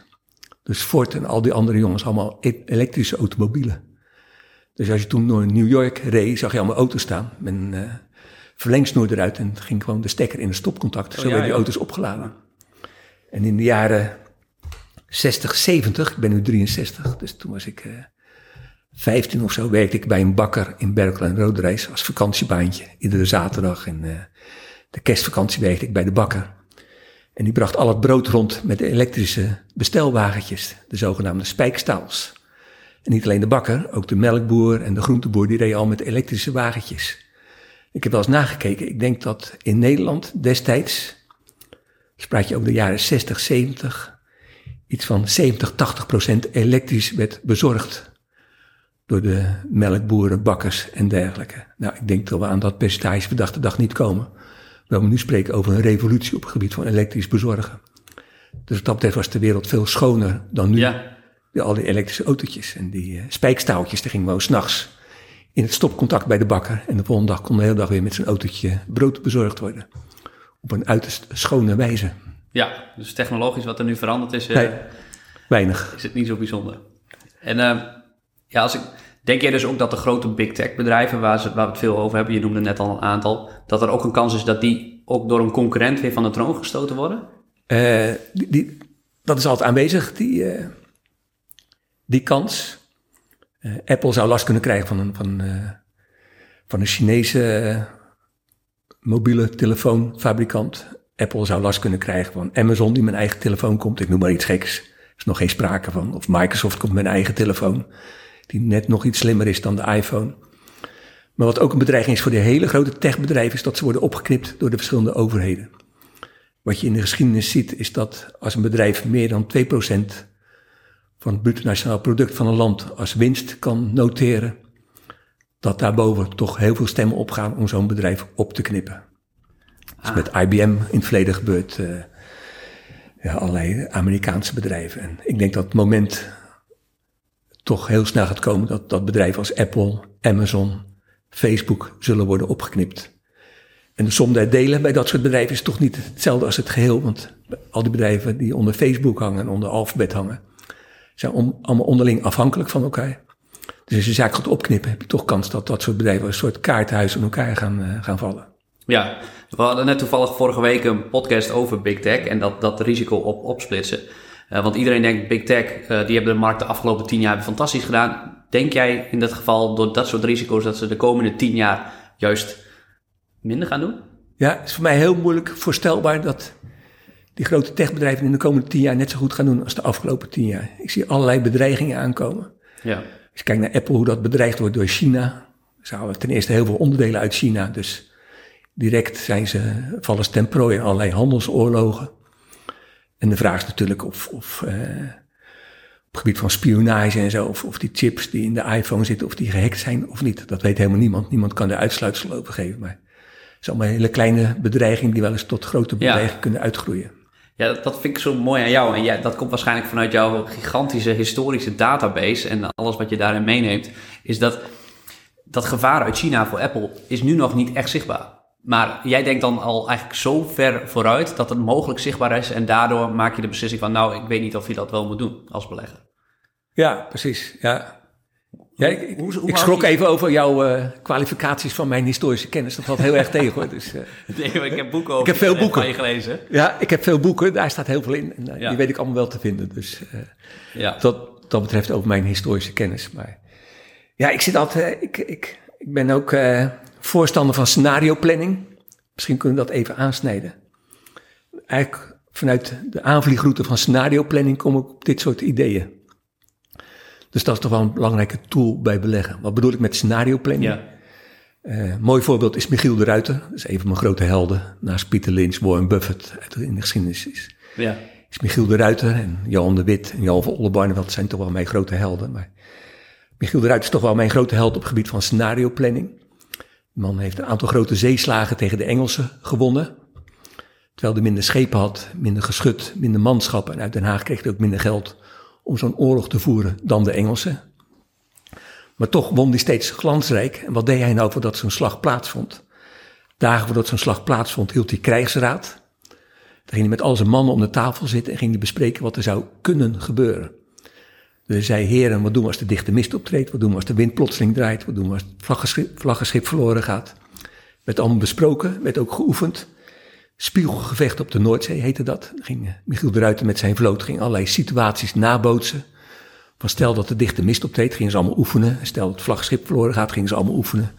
Dus Ford en al die andere jongens, allemaal elektrische automobielen. Dus als je toen door New York reed, zag je allemaal auto's staan met een verlengsnoer eruit en ging gewoon de stekker in het stopcontact. Zo werden die auto's opgeladen. En in de jaren 60, 70, ik ben nu 63, dus toen was ik 15 of zo, werkte ik bij een bakker in Berkel en Roderijs als vakantiebaantje. Iedere zaterdag en de kerstvakantie werkte ik bij de bakker. En die bracht al het brood rond met de elektrische bestelwagentjes, de zogenaamde spijkstaals. En niet alleen de bakker, ook de melkboer en de groenteboer, die reden al met elektrische wagentjes. Ik heb wel eens nagekeken. Ik denk dat in Nederland destijds, dus praat je over de jaren 60, 70, iets van 70-80% elektrisch werd bezorgd door de melkboeren, bakkers en dergelijke. Nou, ik denk dat we aan dat percentage vandaag de dag niet komen. Waar we nu spreken over een revolutie op het gebied van elektrisch bezorgen. Dus op dat betreft was de wereld veel schoner dan nu. Ja. Al die elektrische autootjes en die spijkstaaltjes, die gingen gewoon 's nachts in het stopcontact bij de bakker. En de volgende dag kon de hele dag weer met zijn autootje brood bezorgd worden. Op een uiterst schone wijze. Ja, dus technologisch wat er nu veranderd is, nee, weinig. Is het niet zo bijzonder. En denk jij dus ook dat de grote big tech bedrijven, waar we het veel over hebben, je noemde net al een aantal, dat er ook een kans is dat die ook door een concurrent weer van de troon gestoten worden? Dat is altijd aanwezig, die kans. Apple zou last kunnen krijgen van een Chinese mobiele telefoonfabrikant. Apple zou last kunnen krijgen van Amazon die met een eigen telefoon komt. Ik noem maar iets geks. Er is nog geen sprake van. Of Microsoft komt met een eigen telefoon die net nog iets slimmer is dan de iPhone. Maar wat ook een bedreiging is voor de hele grote techbedrijven is dat ze worden opgeknipt door de verschillende overheden. Wat je in de geschiedenis ziet is dat als een bedrijf meer dan 2% van het bruto nationaal product van een land als winst kan noteren, dat daarboven toch heel veel stemmen opgaan om zo'n bedrijf op te knippen. Dat is met IBM in het verleden gebeurd, allerlei Amerikaanse bedrijven. En ik denk dat het moment toch heel snel gaat komen dat bedrijven als Apple, Amazon, Facebook zullen worden opgeknipt. En de som der delen bij dat soort bedrijven is toch niet hetzelfde als het geheel, want al die bedrijven die onder Facebook hangen en onder Alphabet hangen, zijn allemaal onderling afhankelijk van elkaar. Dus als je de zaak gaat opknippen, heb je toch kans dat dat soort bedrijven een soort kaarthuis in elkaar gaan vallen. Ja, we hadden net toevallig vorige week een podcast over Big Tech en dat risico opsplitsen. Want iedereen denkt, Big Tech, die hebben de markt de afgelopen 10 jaar fantastisch gedaan. Denk jij in dat geval, door dat soort risico's, dat ze de komende 10 jaar juist minder gaan doen? Ja, het is voor mij heel moeilijk voorstelbaar dat die grote techbedrijven in de komende 10 jaar net zo goed gaan doen als de afgelopen 10 jaar. Ik zie allerlei bedreigingen aankomen. Ja. Als je kijkt naar Apple, hoe dat bedreigd wordt door China. Ze halen ten eerste heel veel onderdelen uit China. Dus direct vallen ze ten prooi in allerlei handelsoorlogen. En de vraag is natuurlijk of op het gebied van spionage en zo, of die chips die in de iPhone zitten, of die gehackt zijn of niet. Dat weet helemaal niemand. Niemand kan er uitsluitsel over geven. Maar het is allemaal een hele kleine bedreiging die wel eens tot grote bedreiging kunnen uitgroeien. Ja, dat vind ik zo mooi aan jou. En dat komt waarschijnlijk vanuit jouw gigantische historische database en alles wat je daarin meeneemt, is dat gevaar uit China voor Apple is nu nog niet echt zichtbaar. Maar jij denkt dan al eigenlijk zo ver vooruit dat het mogelijk zichtbaar is en daardoor maak je de beslissing van, nou, ik weet niet of je dat wel moet doen als belegger. Ja, precies. Ja. Ja, ik schrok even over jouw kwalificaties van mijn historische kennis. Dat valt heel erg tegen, hoor. Dus, nee, maar ik heb boeken over. Ik heb veel boeken. Van je gelezen. Ja, ik heb veel boeken. Daar staat heel veel in. En, die weet ik allemaal wel te vinden. Dus, dat, dat betreft ook mijn historische kennis. Maar ja, ik zit altijd. Ik ben ook voorstander van scenario planning. Misschien kunnen we dat even aansnijden. Eigenlijk vanuit de aanvliegroute van scenario planning kom ik op dit soort ideeën. Dus dat is toch wel een belangrijke tool bij beleggen. Wat bedoel ik met scenario planning? Ja. Mooi voorbeeld is Michiel de Ruiter. Dat is een van mijn grote helden. Naast Peter Lynch, Warren Buffett in de geschiedenis is. Ja. Is Michiel de Ruiter en Johan de Wit en Johan van Oldenbarneveld zijn toch wel mijn grote helden. Maar Michiel de Ruiter is toch wel mijn grote held op het gebied van scenario planning. De man heeft een aantal grote zeeslagen tegen de Engelsen gewonnen. Terwijl hij minder schepen had, minder geschut, minder manschappen. En uit Den Haag kreeg hij ook minder geld om zo'n oorlog te voeren dan de Engelsen. Maar toch won hij steeds glansrijk. En wat deed hij nou voordat zo'n slag plaatsvond? Dagen voordat zo'n slag plaatsvond hield hij krijgsraad. Daar ging hij met al zijn mannen om de tafel zitten en ging hij bespreken wat er zou kunnen gebeuren. Dus hij zei, heren, wat doen we als de dichte mist optreedt? Wat doen we als de wind plotseling draait? Wat doen we als het vlaggenschip verloren gaat? Werd allemaal besproken, werd ook geoefend. Spiegelgevecht op de Noordzee heette dat. Ging Michiel de Ruiter met zijn vloot ging allerlei situaties nabootsen. Van stel dat de dichte mist optreedt, gingen ze allemaal oefenen. Stel dat het vlaggenschip verloren gaat, gingen ze allemaal oefenen.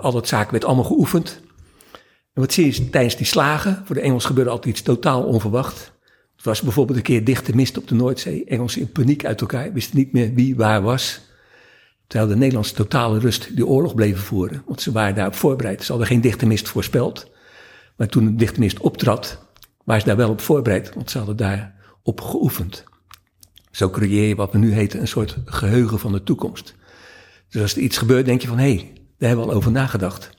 Al dat zaken werd allemaal geoefend. En wat zie je tijdens die slagen? Voor de Engels gebeurde altijd iets totaal onverwacht. Het was bijvoorbeeld een keer dichte mist op de Noordzee. Engelsen in paniek uit elkaar, wisten niet meer wie waar was. Terwijl de Nederlandse totale rust die oorlog bleven voeren. Want ze waren daarop voorbereid. Ze hadden geen dichte mist voorspeld. Maar toen de dichte mist optrad, waren ze daar wel op voorbereid. Want ze hadden daarop geoefend. Zo creëer je wat we nu heten een soort geheugen van de toekomst. Dus als er iets gebeurt, denk je van, hé, daar hebben we al over nagedacht.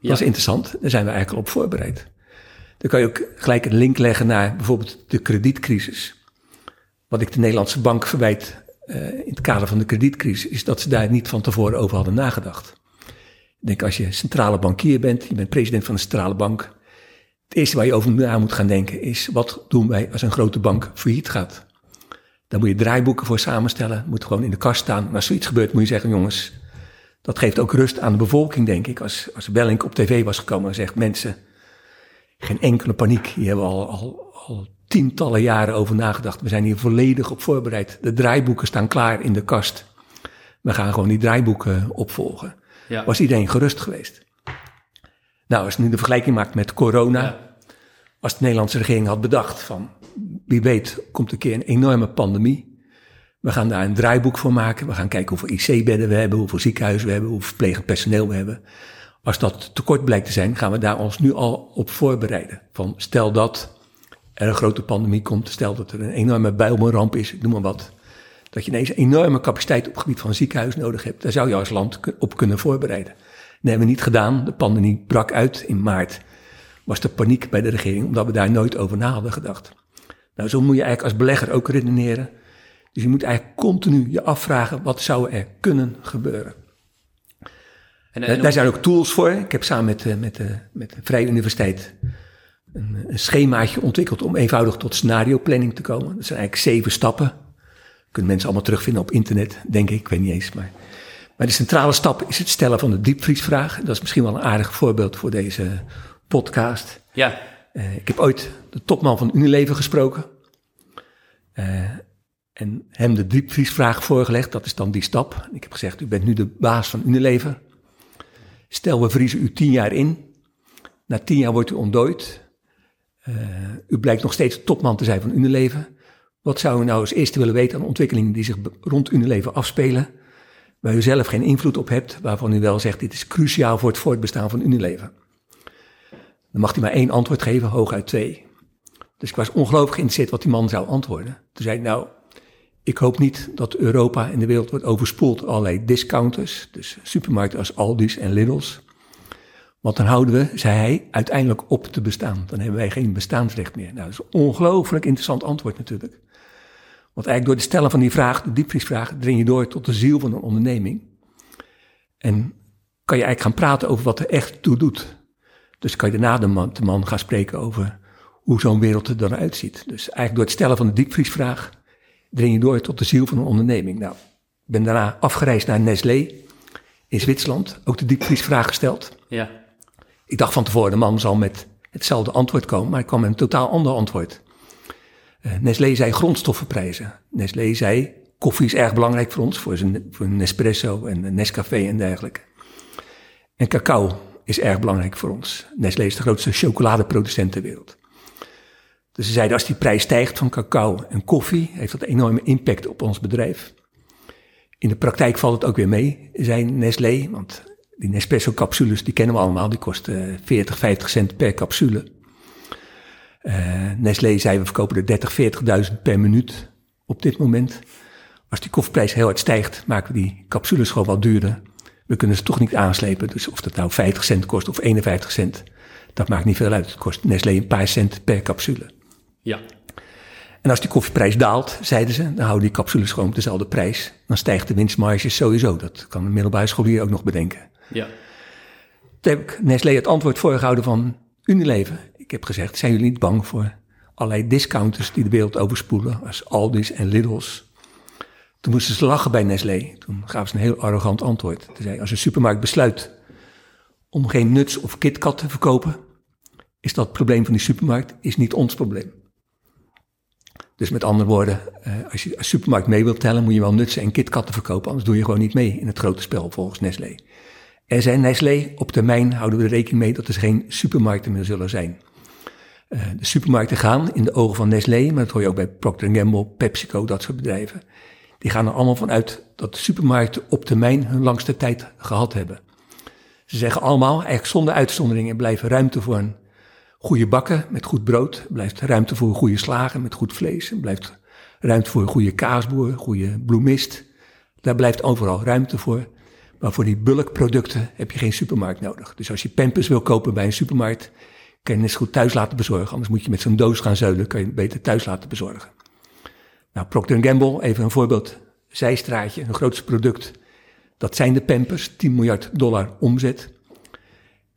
Ja. Dat is interessant, daar zijn we eigenlijk al op voorbereid. Dan kan je ook gelijk een link leggen naar bijvoorbeeld de kredietcrisis. Wat ik de Nederlandse bank verwijt in het kader van de kredietcrisis, is dat ze daar niet van tevoren over hadden nagedacht. Ik denk, als je centrale bankier bent, je bent president van de centrale bank, het eerste waar je over na moet gaan denken is, wat doen wij als een grote bank failliet gaat? Daar moet je draaiboeken voor samenstellen, moet gewoon in de kast staan. En als zoiets gebeurt, moet je zeggen, jongens, dat geeft ook rust aan de bevolking, denk ik. Als Wellink op tv was gekomen en zegt, mensen, geen enkele paniek. Hier hebben we al tientallen jaren over nagedacht. We zijn hier volledig op voorbereid. De draaiboeken staan klaar in de kast. We gaan gewoon die draaiboeken opvolgen. Ja. Was iedereen gerust geweest? Nou, als je nu de vergelijking maakt met corona. Ja. Als de Nederlandse regering had bedacht van, wie weet komt een keer een enorme pandemie. We gaan daar een draaiboek voor maken. We gaan kijken hoeveel IC-bedden we hebben, hoeveel ziekenhuizen we hebben, hoeveel verplegend personeel we hebben. Als dat tekort blijkt te zijn, gaan we daar ons nu al op voorbereiden. Van stel dat er een grote pandemie komt, stel dat er een enorme bijlmerramp is, noem maar wat. Dat je ineens een enorme capaciteit op het gebied van ziekenhuis nodig hebt. Daar zou je als land op kunnen voorbereiden. Dat hebben we niet gedaan. De pandemie brak uit in maart. Was de paniek bij de regering, omdat we daar nooit over na hadden gedacht. Nou, zo moet je eigenlijk als belegger ook redeneren. Dus je moet eigenlijk continu je afvragen, wat zou er kunnen gebeuren? En daar zijn ook tools voor. Ik heb samen met de Vrije Universiteit een schemaatje ontwikkeld om eenvoudig tot scenario planning te komen. Dat zijn eigenlijk 7 stappen. Dat kunnen mensen allemaal terugvinden op internet, denk ik. Ik weet niet eens. Maar de centrale stap is het stellen van de diepvriesvraag. Dat is misschien wel een aardig voorbeeld voor deze podcast. Ja. Ik heb ooit de topman van Unilever gesproken. En hem de diepvriesvraag voorgelegd, dat is dan die stap. Ik heb gezegd, u bent nu de baas van Unilever. Stel, we vriezen u 10 jaar in. Na 10 jaar wordt u ontdooid. U blijkt nog steeds topman te zijn van Unilever. Wat zou u nou als eerste willen weten aan ontwikkelingen die zich rond Unilever afspelen, waar u zelf geen invloed op hebt, waarvan u wel zegt, dit is cruciaal voor het voortbestaan van Unilever? Dan mag hij maar 1 antwoord geven, hooguit 2. Dus ik was ongelooflijk geïnteresseerd wat die man zou antwoorden. Toen zei ik, nou, ik hoop niet dat Europa en de wereld wordt overspoeld door allerlei discounters. Dus supermarkten als Aldi's en Lidl's. Want dan houden we, zei hij, uiteindelijk op te bestaan. Dan hebben wij geen bestaansrecht meer. Nou, dat is een ongelooflijk interessant antwoord natuurlijk. Want eigenlijk door het stellen van die vraag, de diepvriesvraag, dring je door tot de ziel van een onderneming. En kan je eigenlijk gaan praten over wat er echt toe doet. Dus kan je daarna de man gaan spreken over hoe zo'n wereld er dan uitziet. Dus eigenlijk door het stellen van de diepvriesvraag dring je door tot de ziel van een onderneming. Nou, ik ben daarna afgereisd naar Nestlé in Zwitserland. Ook de diepvriesvraag gesteld. Ja. Ik dacht van tevoren, de man zal met hetzelfde antwoord komen, maar ik kwam met een totaal ander antwoord. Nestlé zei grondstoffenprijzen. Nestlé zei Koffie is erg belangrijk voor ons, voor Nespresso en Nescafé en dergelijke. En cacao is erg belangrijk voor ons. Nestlé is de grootste chocoladeproducent ter wereld. Dus ze zeiden, als die prijs stijgt van cacao en koffie, heeft dat een enorme impact op ons bedrijf. In de praktijk valt het ook weer mee, zei Nestlé, want die Nespresso-capsules, die kennen we allemaal, die kosten 40, 50 cent per capsule. Nestlé zei, we verkopen er 30, 40.000 per minuut op dit moment. Als die koffieprijs heel hard stijgt, maken we die capsules gewoon wat duurder. We kunnen ze toch niet aanslepen, dus of dat nou 50 cent kost of 51 cent, dat maakt niet veel uit. Het kost Nestlé een paar cent per capsule. Ja. En als die koffieprijs daalt, zeiden ze, dan houden die capsules gewoon op dezelfde prijs. Dan stijgt de winstmarge sowieso. Dat kan een middelbare scholier ook nog bedenken. Ja. Toen heb ik Nestlé het antwoord voorgehouden van Unilever. Ik heb gezegd, zijn jullie niet bang voor allerlei discounters die de wereld overspoelen, als Aldi's en Lidl's? Toen moesten ze lachen bij Nestlé. Toen gaven ze een heel arrogant antwoord. Toen zei, als een supermarkt besluit om geen nuts of KitKat te verkopen, is dat het probleem van die supermarkt, is niet ons probleem. Dus met andere woorden, als je als supermarkt mee wilt tellen, moet je wel nutsen en KitKatten verkopen, anders doe je gewoon niet mee in het grote spel volgens Nestlé. En zei Nestlé, op termijn houden we er rekening mee dat er geen supermarkten meer zullen zijn. De supermarkten gaan in de ogen van Nestlé, maar dat hoor je ook bij Procter & Gamble, PepsiCo, dat soort bedrijven. Die gaan er allemaal vanuit dat de supermarkten op termijn hun langste tijd gehad hebben. Ze zeggen allemaal, eigenlijk zonder uitzondering, er blijft ruimte voor een goede bakken met goed brood. Er blijft ruimte voor goede slagen met goed vlees. Er blijft ruimte voor een goede kaasboer, goede bloemist. Daar blijft overal ruimte voor. Maar voor die bulkproducten heb je geen supermarkt nodig. Dus als je Pampers wil kopen bij een supermarkt, kan je net zo goed thuis laten bezorgen. Anders moet je met zo'n doos gaan zuilen, kan je het beter thuis laten bezorgen. Nou, Procter & Gamble, even een voorbeeld. Zijstraatje, hun grootste product. Dat zijn de Pampers, $10 miljard omzet.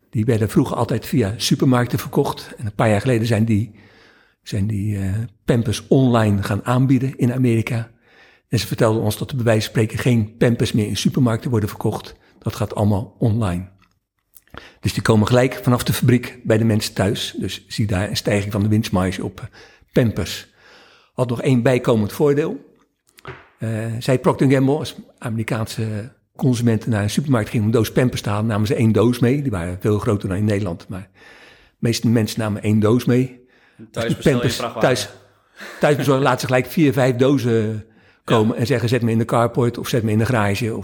Die werden vroeger altijd via supermarkten verkocht. En een paar jaar geleden zijn die Pampers online gaan aanbieden in Amerika. En ze vertelden ons dat er bij wijze van spreken geen Pampers meer in supermarkten worden verkocht. Dat gaat allemaal online. Dus die komen gelijk vanaf de fabriek bij de mensen thuis. Dus zie daar een stijging van de winstmarge op Pampers. Had nog één bijkomend voordeel. Zij Procter & Gamble, als Amerikaanse consumenten naar een supermarkt gingen om een doos Pampers te halen, namen ze 1 doos mee. Die waren veel groter dan in Nederland, maar de meeste mensen namen 1 doos mee. Thuis Pampers, thuisbezorgd laten ze gelijk 4, 5 dozen komen en zeggen, zet me in de carport of zet me in de garage.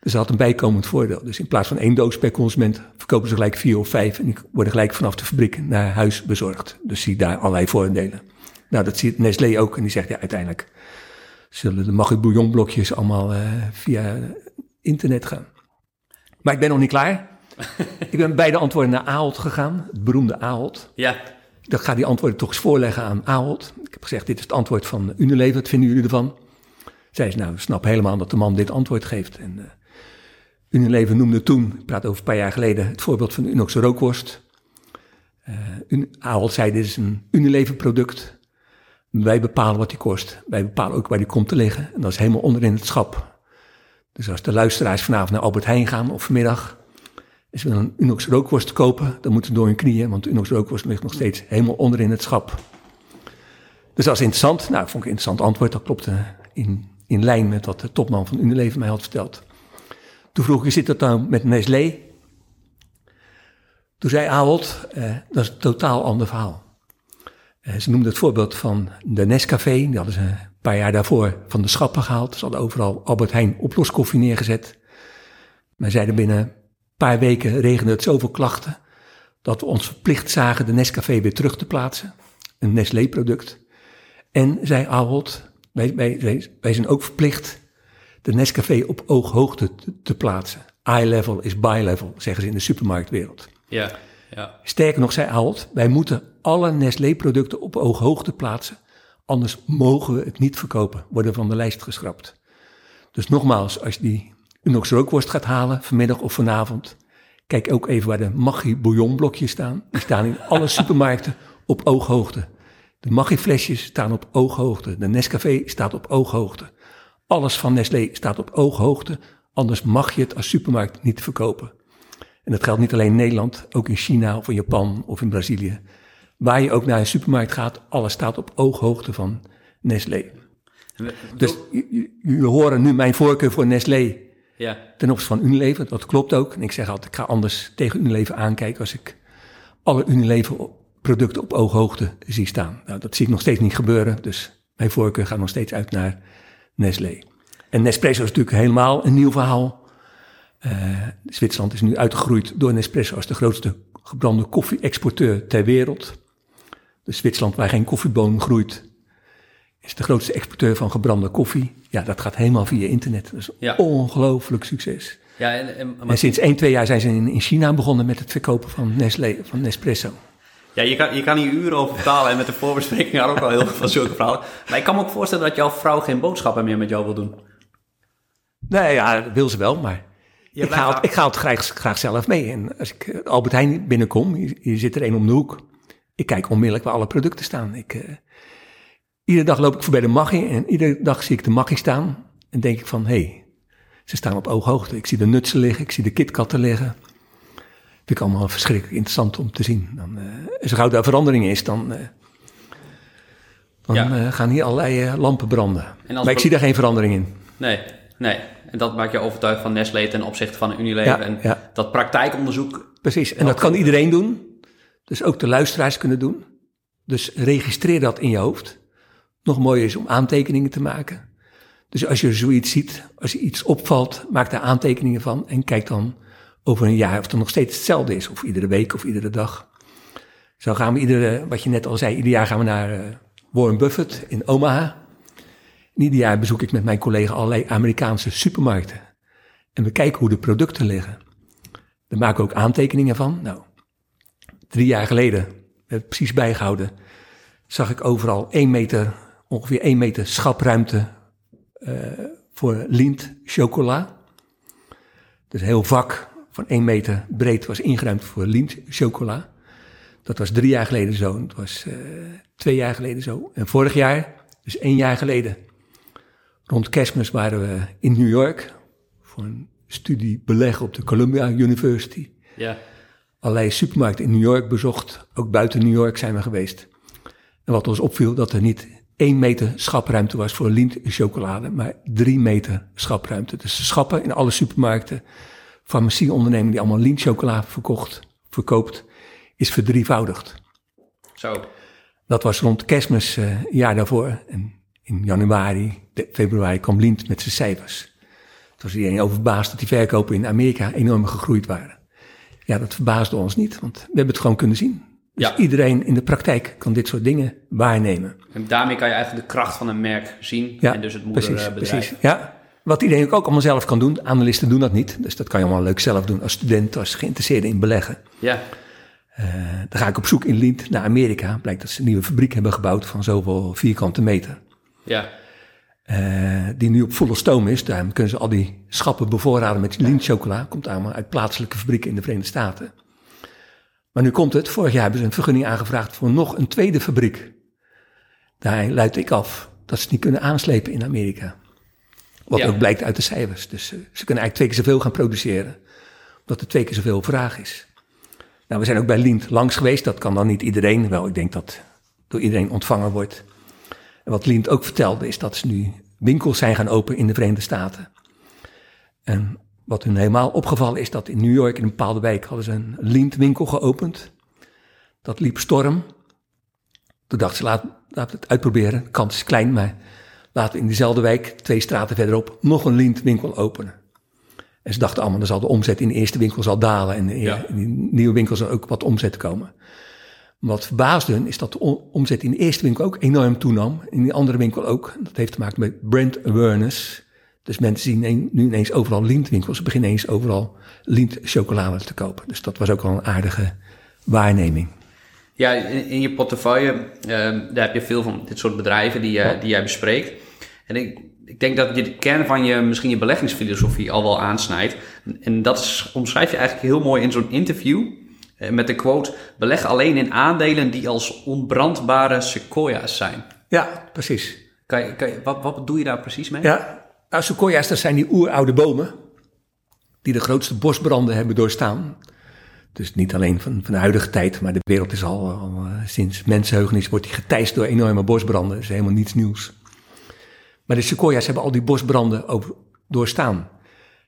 Dus dat had een bijkomend voordeel. Dus in plaats van 1 doos per consument verkopen ze gelijk 4 of 5 en die worden gelijk vanaf de fabriek naar huis bezorgd. Dus zie daar allerlei voordelen. Nou, dat ziet Nestlé ook en die zegt, ja, uiteindelijk zullen de Maggi bouillonblokjes allemaal via internet gaan. Maar ik ben nog niet klaar. Ik ben bij de antwoorden naar Ahold gegaan, het beroemde Ahold. Ja. Ik ga die antwoorden toch eens voorleggen aan Ahold. Ik heb gezegd, dit is het antwoord van Unilever, wat vinden jullie ervan? Zij zei, nou, ik snap helemaal dat de man dit antwoord geeft. En Unilever noemde toen, ik praat over een paar jaar geleden, het voorbeeld van de Unox rookworst. Ahold zei, dit is een Unilever product. Wij bepalen wat die kost. Wij bepalen ook waar die komt te liggen. En dat is helemaal onderin het schap. Dus als de luisteraars vanavond naar Albert Heijn gaan of vanmiddag, en ze willen een Unox rookworst kopen, dan moeten ze door hun knieën, want de Unox rookworst ligt nog steeds helemaal onderin het schap. Dus dat is interessant. Nou, ik vond ik een interessant antwoord. Dat klopte in lijn met wat de topman van Unilever mij had verteld. Toen vroeg ik, zit dat nou met Nestlé? Toen zei Ahold, dat is een totaal ander verhaal. Ze noemden het voorbeeld van de Nescafé. Die hadden ze een paar jaar daarvoor van de schappen gehaald. Ze hadden overal Albert Heijn oploskoffie neergezet. Maar zeiden, binnen een paar weken regende het zoveel klachten dat we ons verplicht zagen de Nescafé weer terug te plaatsen. Een Nestlé-product. En, zei Ahold, wij zijn ook verplicht de Nescafé op ooghoogte te plaatsen. Eye level is buy level, zeggen ze in de supermarktwereld. Ja. Ja. Sterker nog, zei Ahold, wij moeten alle Nestlé-producten op ooghoogte plaatsen, anders mogen we het niet verkopen, worden van de lijst geschrapt. Dus nogmaals, als je die Unox rookworst gaat halen, vanmiddag of vanavond, kijk ook even waar de Maggi bouillonblokjes staan. Die staan in alle supermarkten op ooghoogte. De Maggi-flesjes staan op ooghoogte. De Nescafé staat op ooghoogte. Alles van Nestlé staat op ooghoogte, anders mag je het als supermarkt niet verkopen. En dat geldt niet alleen in Nederland, ook in China of in Japan of in Brazilië. Waar je ook naar een supermarkt gaat, alles staat op ooghoogte van Nestlé. Dus jullie horen nu mijn voorkeur voor Nestlé ten opzichte van Unilever. Dat klopt ook. En ik zeg altijd, ik ga anders tegen Unilever aankijken als ik alle Unilever producten op ooghoogte zie staan. Nou, dat zie ik nog steeds niet gebeuren. Dus mijn voorkeur gaat nog steeds uit naar Nestlé. En Nespresso is natuurlijk helemaal een nieuw verhaal. Zwitserland is nu uitgegroeid door Nespresso als de grootste gebrande koffie-exporteur ter wereld. Dus Zwitserland, waar geen koffieboon groeit, is de grootste exporteur van gebrande koffie. Ja, dat gaat helemaal via internet. Dus ongelooflijk succes. Ja, en sinds 1-2 jaar zijn ze in China begonnen met het verkopen van Nestlé, van Nespresso. Ja, je kan hier uren over vertalen en met de voorbespreking ook al heel veel van zulke verhalen. Maar ik kan me ook voorstellen dat jouw vrouw geen boodschappen meer met jou wil doen. Nee, ja, dat wil ze wel, maar ik ga het graag zelf mee. En als ik Albert Heijn binnenkom, hier zit er één om de hoek. Ik kijk onmiddellijk waar alle producten staan. Iedere dag loop ik voorbij de Maggi en iedere dag zie ik de Maggi staan. En denk ik van, hé, ze staan op ooghoogte. Ik zie de nutsen liggen, ik zie de KitKatten liggen. Dat vind ik allemaal verschrikkelijk interessant om te zien. Zo gauw daar verandering is, dan gaan hier allerlei lampen branden. Maar ik zie daar geen verandering in. Nee. En dat maakt je overtuigd van Nestlé ten opzichte van Unilever. En dat praktijkonderzoek. Precies, en dat kan iedereen doen. Dus ook de luisteraars kunnen doen. Dus registreer dat in je hoofd. Nog mooier is om aantekeningen te maken. Dus als je zoiets ziet, als je iets opvalt, maak daar aantekeningen van en kijk dan over een jaar of het nog steeds hetzelfde is. Of iedere week of iedere dag. Zo gaan we wat je net al zei, ieder jaar gaan we naar Warren Buffett in Omaha. En ieder jaar bezoek ik met mijn collega allerlei Amerikaanse supermarkten. En we kijken hoe de producten liggen. Daar maken we ook aantekeningen van. Nou, 3 jaar geleden, we hebben het precies bijgehouden, zag ik overal ongeveer 1 meter schapruimte voor Lindt chocola. Dus een heel vak van 1 meter breed was ingeruimd voor Lindt chocola. Dat was 3 jaar geleden zo. Dat was 2 jaar geleden zo. En vorig jaar, dus 1 jaar geleden, rond Kerstmis waren we in New York voor een studie beleg op de Columbia University. Ja. Allerlei supermarkten in New York bezocht. Ook buiten New York zijn we geweest. En wat ons opviel, dat er niet 1 meter schapruimte was voor Lindt chocolade, maar 3 meter schapruimte. Dus schappen in alle supermarkten, farmacieonderneming die allemaal Lindt chocolade verkoopt, is verdrievoudigd. Zo. Dat was rond Kerstmis jaar daarvoor. En in januari, februari kwam Lindt met zijn cijfers. Toen was iedereen overbaasd dat die verkopen in Amerika enorm gegroeid waren. Ja, dat verbaasde ons niet, want we hebben het gewoon kunnen zien. Dus iedereen in de praktijk kan dit soort dingen waarnemen. En daarmee kan je eigenlijk de kracht van een merk zien en dus het moederbedrijf. Precies. Ja. Wat iedereen ook allemaal zelf kan doen. Analisten doen dat niet, dus dat kan je allemaal leuk zelf doen als student, als geïnteresseerde in beleggen. Ja. Dan ga ik op zoek in Lindt naar Amerika. Blijkt dat ze een nieuwe fabriek hebben gebouwd van zoveel vierkante meter. Ja. Die nu op volle stoom is. Daarom kunnen ze al die schappen bevoorraden met Lindt chocola. Komt allemaal uit plaatselijke fabrieken in de Verenigde Staten. Maar nu komt het. Vorig jaar hebben ze een vergunning aangevraagd voor nog een tweede fabriek. Daar luid ik af dat ze het niet kunnen aanslepen in Amerika. Wat ook blijkt uit de cijfers. Dus ze kunnen eigenlijk 2 keer zoveel gaan produceren. Omdat er 2 keer zoveel vraag is. Nou, we zijn ook bij Lindt langs geweest. Dat kan dan niet iedereen. Wel, ik denk dat door iedereen ontvangen wordt. En wat Lindt ook vertelde is dat ze nu winkels zijn gaan openen in de Verenigde Staten. En wat hun helemaal opgevallen is dat in New York in een bepaalde wijk hadden ze een Lindt winkel geopend. Dat liep storm. Toen dachten ze, laten we het uitproberen. De kans is klein, maar laten we in diezelfde wijk, 2 straten verderop, nog een Lindt winkel openen. En ze dachten allemaal, dan zal de omzet in de eerste winkel zal dalen en in die nieuwe winkel zal ook wat omzet komen. Wat verbaasde hun is dat de omzet in de eerste winkel ook enorm toenam. In die andere winkel ook. Dat heeft te maken met brand awareness. Dus mensen zien nu ineens overal Lindt winkels. Ze beginnen ineens overal Lindt chocolade te kopen. Dus dat was ook al een aardige waarneming. Ja, in je portefeuille, daar heb je veel van dit soort bedrijven die jij bespreekt. En ik denk dat je de kern van misschien je beleggingsfilosofie al wel aansnijdt. En dat omschrijf je eigenlijk heel mooi in zo'n interview. Met de quote, beleg alleen in aandelen die als onbrandbare sequoia's zijn. Ja, precies. Wat doe je daar precies mee? Ja, nou, sequoia's, dat zijn die oeroude bomen die de grootste bosbranden hebben doorstaan. Dus niet alleen van de huidige tijd, maar de wereld is al sinds mensenheugenis wordt die geteisterd door enorme bosbranden. Dat is helemaal niets nieuws. Maar de sequoia's hebben al die bosbranden ook doorstaan.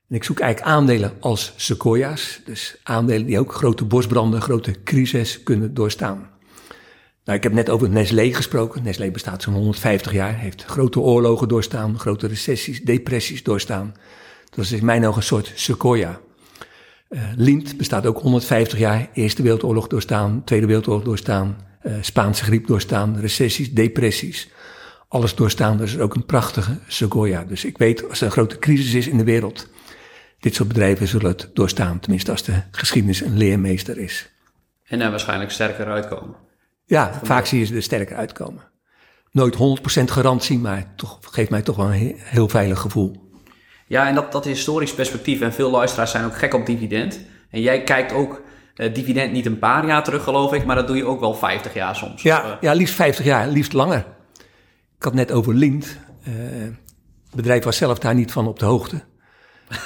En ik zoek eigenlijk aandelen als sequoia's. Dus aandelen die ook grote bosbranden, grote crises kunnen doorstaan. Nou, ik heb net over Nestlé gesproken. Nestlé bestaat zo'n 150 jaar. Heeft grote oorlogen doorstaan, grote recessies, depressies doorstaan. Dat is in mijn ogen een soort sequoia. Lindt bestaat ook 150 jaar. Eerste Wereldoorlog doorstaan, Tweede Wereldoorlog doorstaan. Spaanse griep doorstaan, recessies, depressies. Alles doorstaan, dus ook een prachtige sequoia. Dus ik weet, als er een grote crisis is in de wereld, dit soort bedrijven zullen het doorstaan. Tenminste, als de geschiedenis een leermeester is. En daar waarschijnlijk sterker uitkomen. Ja, vaak zie je ze er sterker uitkomen. Nooit 100% garantie, maar toch, geeft mij toch wel een heel veilig gevoel. Ja, en dat is historisch perspectief. En veel luisteraars zijn ook gek op dividend. En jij kijkt ook dividend niet een paar jaar terug, geloof ik, maar dat doe je ook wel 50 jaar soms. Ja, ja, liefst 50 jaar, liefst langer. Ik had net over Lindt. Het bedrijf was zelf daar niet van op de hoogte.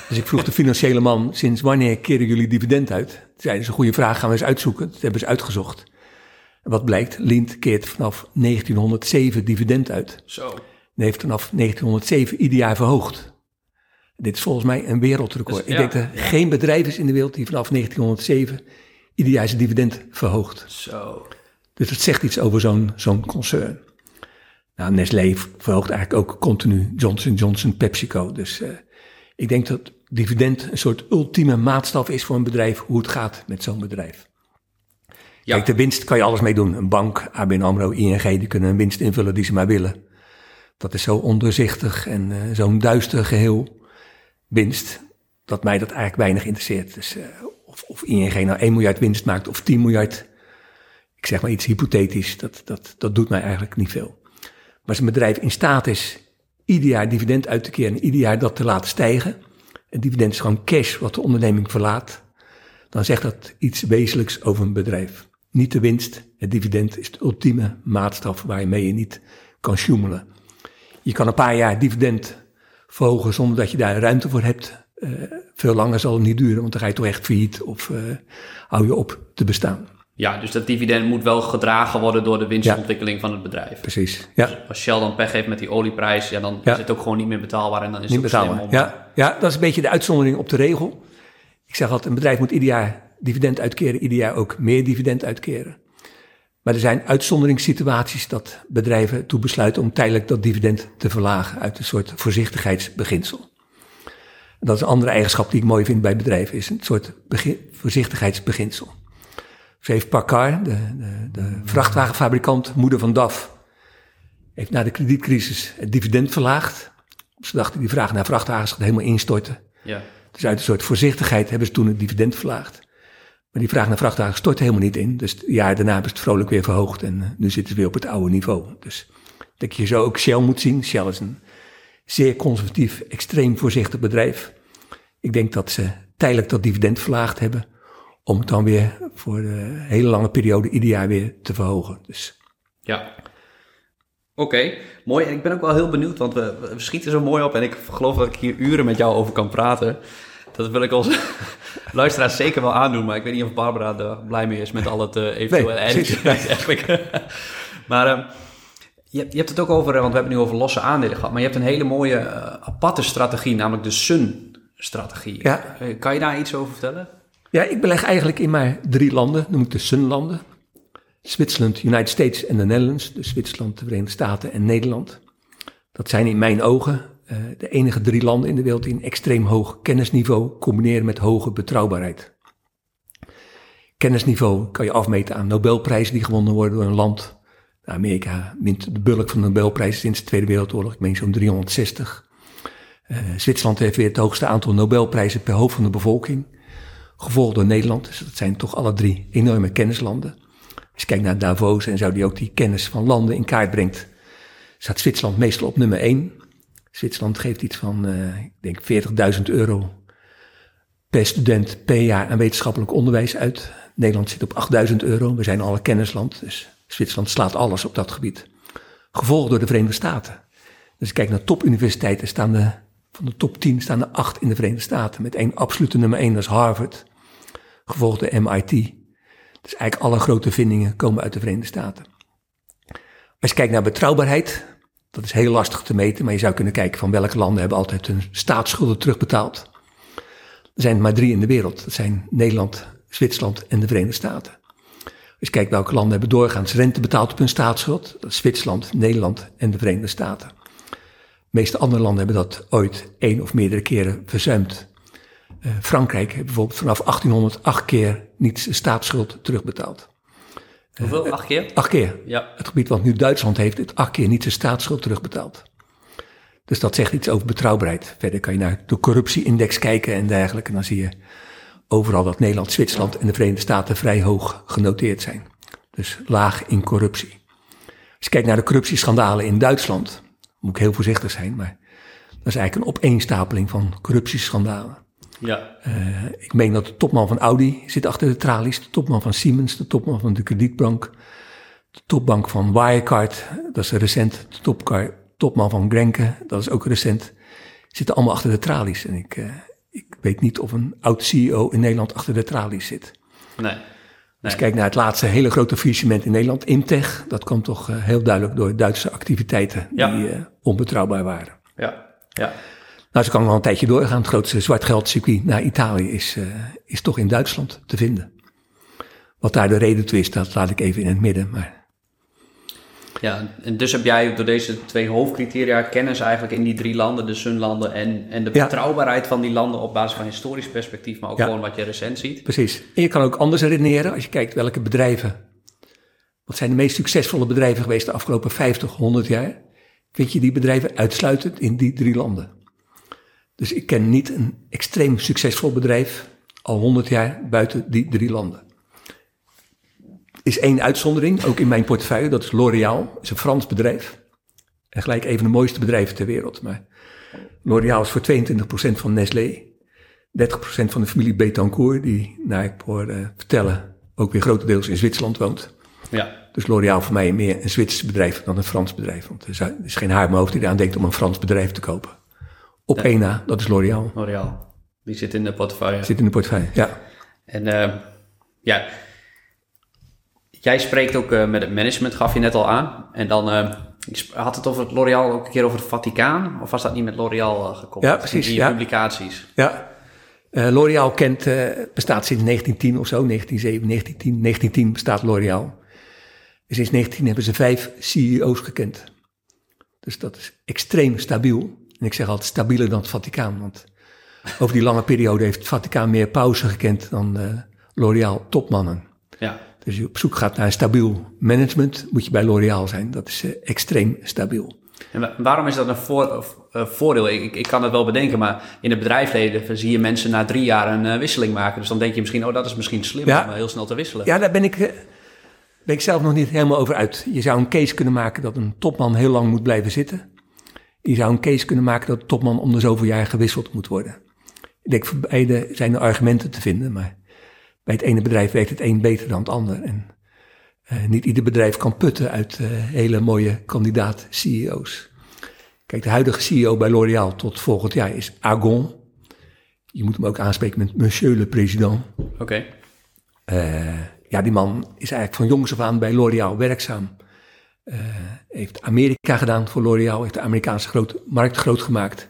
Dus ik vroeg de financiële man, sinds wanneer keren jullie dividend uit? Toen zeiden ze, een goede vraag, gaan we eens uitzoeken. Dat hebben ze uitgezocht. En wat blijkt, Lindt keert vanaf 1907 dividend uit. Zo. En heeft vanaf 1907 ieder jaar verhoogd. Dit is volgens mij een wereldrecord. Dus, ja. Ik denk dat er geen bedrijf is in de wereld die vanaf 1907 ieder jaar zijn dividend verhoogt. Zo. Dus dat zegt iets over zo'n concern. Nou, Nestlé verhoogt eigenlijk ook continu Johnson Johnson, PepsiCo. Dus ik denk dat dividend een soort ultieme maatstaf is voor een bedrijf, hoe het gaat met zo'n bedrijf. Ja. Kijk, de winst kan je alles mee doen. Een bank, ABN AMRO, ING, die kunnen een winst invullen die ze maar willen. Dat is zo ondoorzichtig en zo'n duister geheel winst, dat mij dat eigenlijk weinig interesseert. Dus of ING nou 1 miljard winst maakt of 10 miljard, ik zeg maar iets hypothetisch, dat doet mij eigenlijk niet veel. Maar als een bedrijf in staat is ieder jaar dividend uit te keren en ieder jaar dat te laten stijgen, en dividend is gewoon cash wat de onderneming verlaat, dan zegt dat iets wezenlijks over een bedrijf. Niet de winst, het dividend is de ultieme maatstaf waarmee je niet kan sjoemelen. Je kan een paar jaar dividend verhogen zonder dat je daar ruimte voor hebt. Veel langer zal het niet duren, want dan ga je toch echt failliet of hou je op te bestaan. Ja, dus dat dividend moet wel gedragen worden door de winstontwikkeling van het bedrijf. Precies, ja. Dus als Shell dan pech heeft met die olieprijs, ja, dan is het ook gewoon niet meer betaalbaar en dan is het niet betaalbaar. Ja, dat is een beetje de uitzondering op de regel. Ik zeg altijd, een bedrijf moet ieder jaar dividend uitkeren, ieder jaar ook meer dividend uitkeren. Maar er zijn uitzonderingssituaties dat bedrijven toe besluiten om tijdelijk dat dividend te verlagen uit een soort voorzichtigheidsbeginsel. En dat is een andere eigenschap die ik mooi vind bij bedrijven, is een soort voorzichtigheidsbeginsel. Ze heeft Packard, de vrachtwagenfabrikant, moeder van DAF, heeft na de kredietcrisis het dividend verlaagd. Ze dachten, die vraag naar vrachtwagens gaat helemaal instorten. Ja. Dus uit een soort voorzichtigheid hebben ze toen het dividend verlaagd. Maar die vraag naar vrachtwagens stortte helemaal niet in. Dus het jaar daarna is het vrolijk weer verhoogd en nu zitten ze weer op het oude niveau. Dus dat je zo ook Shell moet zien. Shell is een zeer conservatief, extreem voorzichtig bedrijf. Ik denk dat ze tijdelijk dat dividend verlaagd hebben, om het dan weer voor de hele lange periode ieder jaar weer te verhogen. Dus. Ja, oké, mooi. En ik ben ook wel heel benieuwd, want we schieten zo mooi op en ik geloof dat ik hier uren met jou over kan praten. Dat wil ik onze luisteraars zeker wel aandoen, maar ik weet niet of Barbara er blij mee is met al het eventuele eigenlijk. Maar je hebt het ook over, want we hebben nu over losse aandelen gehad, maar je hebt een hele mooie aparte strategie, namelijk de Sun-strategie. Ja. Kan je daar iets over vertellen? Ja, ik beleg eigenlijk in maar 3 landen, noem ik de Sun-landen. Zwitserland, United States en de Netherlands. Dus Zwitserland, de Verenigde Staten en Nederland. Dat zijn in mijn ogen de enige 3 landen in de wereld die een extreem hoog kennisniveau combineren met hoge betrouwbaarheid. Kennisniveau kan je afmeten aan Nobelprijzen die gewonnen worden door een land. Amerika wint de bulk van de Nobelprijzen sinds de Tweede Wereldoorlog, ik meen zo'n 360. Zwitserland heeft weer het hoogste aantal Nobelprijzen per hoofd van de bevolking, gevolgd door Nederland. Dus dat zijn toch alle 3 enorme kennislanden. Als je kijkt naar Davos en zo die ook die kennis van landen in kaart brengt, staat Zwitserland meestal op nummer 1. Zwitserland geeft iets van, ik denk, €40.000 per student per jaar aan wetenschappelijk onderwijs uit. Nederland zit op €8.000. We zijn al een kennisland, dus Zwitserland slaat alles op dat gebied. Gevolgd door de Verenigde Staten. Dus kijk naar topuniversiteiten, van de top 10 staan er 8 in de Verenigde Staten. Met één absolute nummer 1, dat is Harvard. Gevolgd door MIT. Dus eigenlijk alle grote vindingen komen uit de Verenigde Staten. Als je kijkt naar betrouwbaarheid, Dat is heel lastig te meten, maar je zou kunnen kijken van welke landen hebben altijd hun staatsschulden terugbetaald. Er zijn maar 3 in de wereld. Dat zijn Nederland, Zwitserland en de Verenigde Staten. Dus kijk welke landen hebben doorgaans rente betaald op hun staatsschuld. Dat is Zwitserland, Nederland en de Verenigde Staten. De meeste andere landen hebben dat ooit 1 of meerdere keren verzuimd. Frankrijk heeft bijvoorbeeld vanaf 1800 8 keer niet zijn staatsschuld terugbetaald. Hoeveel? 8 keer? 8 keer. Ja. Het gebied wat nu Duitsland heeft, het 8 keer niet zijn staatsschuld terugbetaald. Dus dat zegt iets over betrouwbaarheid. Verder kan je naar de corruptieindex kijken en dergelijke. En dan zie je overal dat Nederland, Zwitserland en de Verenigde Staten vrij hoog genoteerd zijn. Dus laag in corruptie. Als je kijkt naar de corruptieschandalen in Duitsland, moet ik heel voorzichtig zijn, maar dat is eigenlijk een opeenstapeling van corruptieschandalen. Ja. Ik meen dat de topman van Audi zit achter de tralies, de topman van Siemens, de topman van de kredietbank, de topbank van Wirecard, dat is recent, de topman van Grenke, dat is ook recent, zitten allemaal achter de tralies. En ik weet niet of een oud-CEO in Nederland achter de tralies zit. Nee. Als je kijkt naar het laatste hele grote faillissement in Nederland, Imtech, dat kwam toch heel duidelijk door Duitse activiteiten die onbetrouwbaar waren. Ja, ja. Nou, ze kan nog wel een tijdje doorgaan. Het grootste zwartgeldcircuit naar Italië is toch in Duitsland te vinden. Wat daar de reden toe is, dat laat ik even in het midden. Maar... Ja, en dus heb jij door deze 2 hoofdcriteria kennis eigenlijk in die 3 landen, de sunlanden en de betrouwbaarheid van die landen op basis van historisch perspectief, maar ook gewoon wat je recent ziet. Precies. En je kan ook anders redeneren als je kijkt welke bedrijven, wat zijn de meest succesvolle bedrijven geweest de afgelopen 50, 100 jaar, vind je die bedrijven uitsluitend in die 3 landen. Dus ik ken niet een extreem succesvol bedrijf al 100 jaar buiten die 3 landen. Is 1 uitzondering, ook in mijn portefeuille, dat is L'Oréal. Dat is een Frans bedrijf. En gelijk even de mooiste bedrijven ter wereld. Maar L'Oréal is voor 22% van Nestlé. 30% van de familie Betancourt, die, naar ik hoor vertellen, ook weer grotendeels in Zwitserland woont. Ja. Dus L'Oréal voor mij meer een Zwitsers bedrijf dan een Frans bedrijf. Want er is geen haar in mijn hoofd die eraan denkt om een Frans bedrijf te kopen. Op één na, dat is L'Oréal. L'Oréal, die zit in de portefeuille. Zit in de portefeuille, ja. En jij spreekt ook met het management, gaf je net al aan. En dan, ik had het over L'Oréal ook een keer over het Vaticaan. Of was dat niet met L'Oréal gekoppeld? Ja, precies. Die publicaties. Ja, L'Oréal bestaat sinds 1910 of zo, 1907, 1910 bestaat L'Oréal. Dus sinds 1910 hebben ze 5 CEO's gekend. Dus dat is extreem stabiel. En ik zeg altijd stabieler dan het Vaticaan. Want over die lange periode heeft het Vaticaan meer pauze gekend dan L'Oréal topmannen. Ja. Dus je op zoek gaat naar een stabiel management, moet je bij L'Oréal zijn. Dat is extreem stabiel. En waarom is dat een voordeel? Ik kan het wel bedenken, maar in het bedrijfsleven zie je mensen na 3 jaar een wisseling maken. Dus dan denk je misschien, dat is misschien slim om heel snel te wisselen. Ja, daar ben ik zelf nog niet helemaal over uit. Je zou een case kunnen maken dat een topman heel lang moet blijven zitten. Je zou een case kunnen maken dat de topman om de zoveel jaar gewisseld moet worden. Ik denk, voor beide zijn er argumenten te vinden, maar bij het ene bedrijf werkt het een beter dan het ander. En niet ieder bedrijf kan putten uit hele mooie kandidaat-CEO's. Kijk, de huidige CEO bij L'Oréal tot volgend jaar is Agon. Je moet hem ook aanspreken met monsieur le président. Oké. Die man is eigenlijk van jongs af aan bij L'Oréal werkzaam. Heeft Amerika gedaan voor L'Oréal, heeft de Amerikaanse markt groot gemaakt.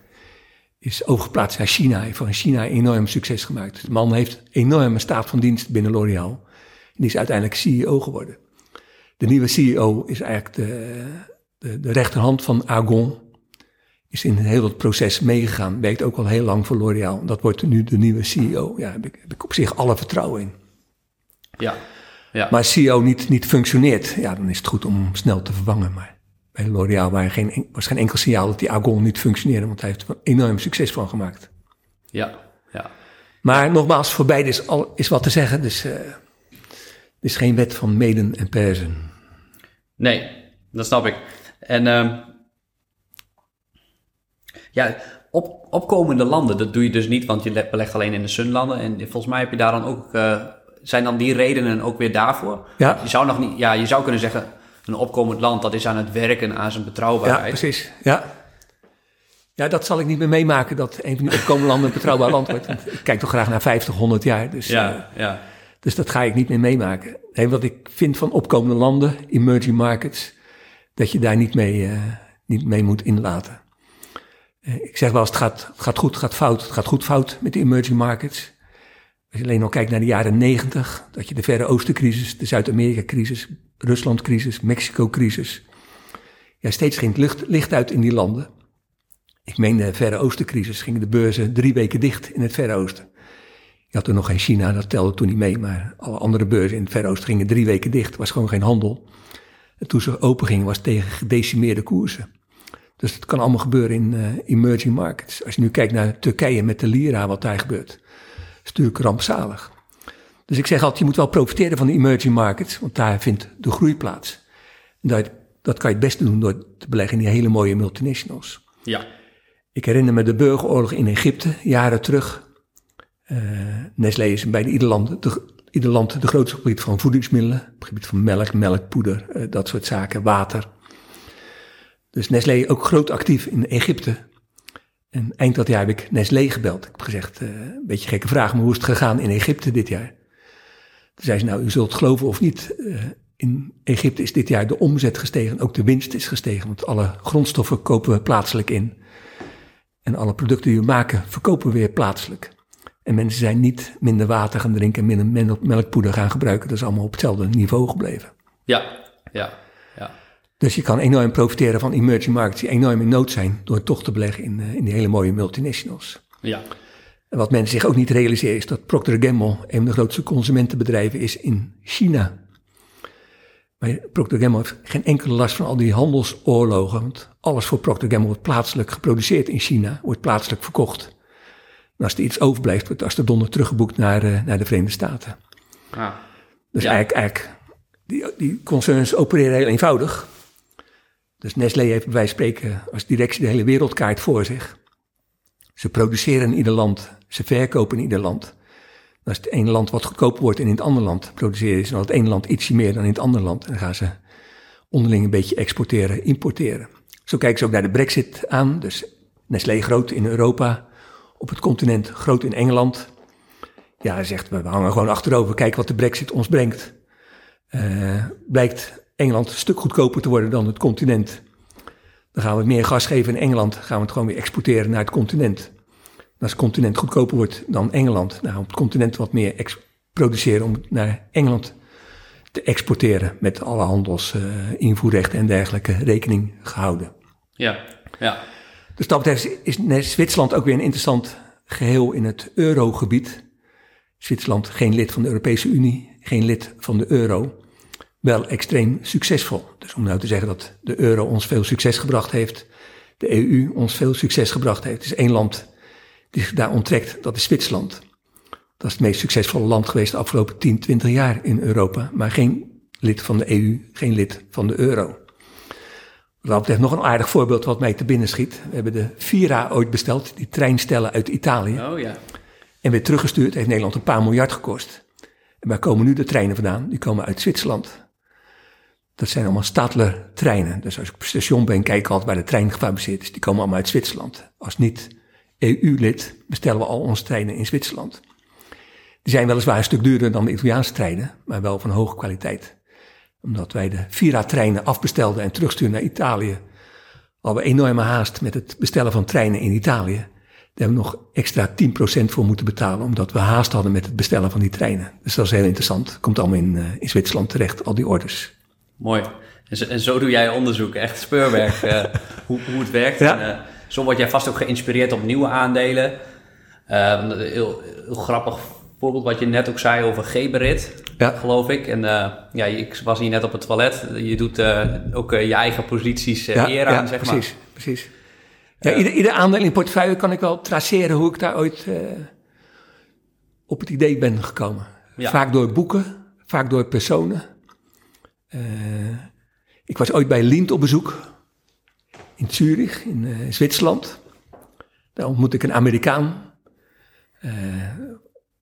Is overgeplaatst naar China, heeft van China enorm succes gemaakt. De man heeft enorme staat van dienst binnen L'Oréal. Die is uiteindelijk CEO geworden. De nieuwe CEO is eigenlijk de rechterhand van Agon. Is in heel dat proces meegegaan, werkt ook al heel lang voor L'Oréal. Dat wordt nu de nieuwe CEO. Ja, heb ik op zich alle vertrouwen in. Ja. Ja. Maar als CEO niet functioneert, dan is het goed om snel te vervangen. Maar bij L'Oréal was geen enkel signaal dat die Agon niet functioneerde, want hij heeft er enorm succes van gemaakt. Ja, ja. Maar nogmaals, voor beide is wat te zeggen. Dus er is geen wet van meden en persen. Nee, dat snap ik. En opkomende landen, dat doe je dus niet, want je belegt alleen in de sunlanden. En volgens mij heb je daar dan ook... Zijn dan die redenen ook weer daarvoor? Ja. Je zou kunnen zeggen, een opkomend land, dat is aan het werken, aan zijn betrouwbaarheid. Ja, precies. Ja, ja, dat zal ik niet meer meemaken, dat een van die opkomende landen een betrouwbaar land wordt. Want ik kijk toch graag naar 50, 100 jaar. Dus, dus dat ga ik niet meer meemaken. Wat ik vind van opkomende landen, emerging markets, dat je daar niet mee, niet mee moet inlaten. Ik zeg wel eens, het gaat goed fout met de emerging markets. Als je alleen al kijkt naar de jaren 90, dat je de Verre Oostencrisis, de Zuid-Amerika-crisis, Rusland-crisis, Mexico-crisis. Ja, steeds ging het licht uit in die landen. Ik meen de Verre Oostencrisis, gingen de beurzen 3 weken dicht in het Verre Oosten. Je had toen nog geen China, dat telde toen niet mee, maar alle andere beurzen in het Verre Oosten gingen 3 weken dicht, was gewoon geen handel. En toen ze open gingen, was het tegen gedecimeerde koersen. Dus dat kan allemaal gebeuren in emerging markets. Als je nu kijkt naar Turkije met de lira, wat daar gebeurt, is natuurlijk rampzalig. Dus ik zeg altijd, je moet wel profiteren van de emerging markets, want daar vindt de groei plaats. En dat kan je het beste doen door te beleggen in die hele mooie multinationals. Ja. Ik herinner me de burgeroorlog in Egypte, jaren terug. Nestlé is bij ieder land de grootste gebied van voedingsmiddelen. Op het gebied van melk, melkpoeder, dat soort zaken, water. Dus Nestlé ook groot actief in Egypte. En eind dat jaar heb ik Nestlé gebeld. Ik heb gezegd, een beetje gekke vraag, maar hoe is het gegaan in Egypte dit jaar? Toen zei ze, nou, u zult geloven of niet, in Egypte is dit jaar de omzet gestegen, ook de winst is gestegen, want alle grondstoffen kopen we plaatselijk in. En alle producten die we maken, verkopen we weer plaatselijk. En mensen zijn niet minder water gaan drinken, minder melkpoeder gaan gebruiken. Dat is allemaal op hetzelfde niveau gebleven. Ja. Dus je kan enorm profiteren van emerging markets die enorm in nood zijn, door toch te beleggen in die hele mooie multinationals. Ja. En wat mensen zich ook niet realiseren is dat Procter & Gamble een van de grootste consumentenbedrijven is in China. Maar Procter & Gamble heeft geen enkele last van al die handelsoorlogen, want alles voor Procter & Gamble wordt plaatselijk geproduceerd in China, wordt plaatselijk verkocht. En als er iets overblijft, wordt als de donder teruggeboekt naar de Verenigde Staten. Ah. Dus ja. Eigenlijk die concerns opereren heel eenvoudig. Dus Nestlé heeft bij wijze van spreken als directie de hele wereldkaart voor zich. Ze produceren in ieder land, ze verkopen in ieder land. En als het ene land wat goedkoper wordt en in het andere land produceren ze dan het ene land ietsje meer dan in het andere land. En dan gaan ze onderling een beetje exporteren, importeren. Zo kijken ze ook naar de Brexit aan. Dus Nestlé groot in Europa, op het continent groot in Engeland. Ja, hij zegt, we hangen gewoon achterover, kijken wat de Brexit ons brengt. Blijkt Engeland een stuk goedkoper te worden dan het continent. Dan gaan we meer gas geven in Engeland, gaan we het gewoon weer exporteren naar het continent. En als het continent goedkoper wordt dan Engeland, dan gaan we op het continent wat meer produceren om het naar Engeland te exporteren, met alle handelsinvoerrechten en dergelijke rekening gehouden. Ja. Dus dat betreft is Zwitserland ook weer een interessant geheel in het eurogebied. Zwitserland geen lid van de Europese Unie, geen lid van de euro. Wel extreem succesvol. Dus om nou te zeggen dat de euro ons veel succes gebracht heeft, de EU ons veel succes gebracht heeft. Er is één land die zich daar onttrekt, dat is Zwitserland. Dat is het meest succesvolle land geweest de afgelopen 10, 20 jaar in Europa. Maar geen lid van de EU, geen lid van de euro. Dat betreft nog een aardig voorbeeld wat mij te binnen schiet. We hebben de Vira ooit besteld, die treinstellen uit Italië. Oh ja. En weer teruggestuurd, heeft Nederland een paar miljard gekost. En waar komen nu de treinen vandaan? Die komen uit Zwitserland. Dat zijn allemaal Stadler treinen. Dus als ik op het station ben, kijk ik altijd waar de trein gefabriceerd is. Die komen allemaal uit Zwitserland. Als niet EU-lid bestellen we al onze treinen in Zwitserland. Die zijn weliswaar een stuk duurder dan de Italiaanse treinen, maar wel van hoge kwaliteit. Omdat wij de Vira-treinen afbestelden en terugsturen naar Italië, hadden we enorme haast met het bestellen van treinen in Italië. Daar hebben we nog extra 10% voor moeten betalen, omdat we haast hadden met het bestellen van die treinen. Dus dat is heel interessant. Komt allemaal in Zwitserland terecht, al die orders. Mooi. En zo doe jij onderzoek. Echt speurwerk, hoe het werkt. Ja. En zo word jij vast ook geïnspireerd op nieuwe aandelen. Heel grappig voorbeeld wat je net ook zei over Geberit, geloof ik. En ik was hier net op het toilet. Je doet ook je eigen posities eer aan, zeg maar. Precies. Ieder aandeel in portefeuille kan ik wel traceren hoe ik daar ooit op het idee ben gekomen. Ja. Vaak door boeken, vaak door personen. Ik was ooit bij Lindt op bezoek in Zurich, in Zwitserland. Daar ontmoette ik een Amerikaan,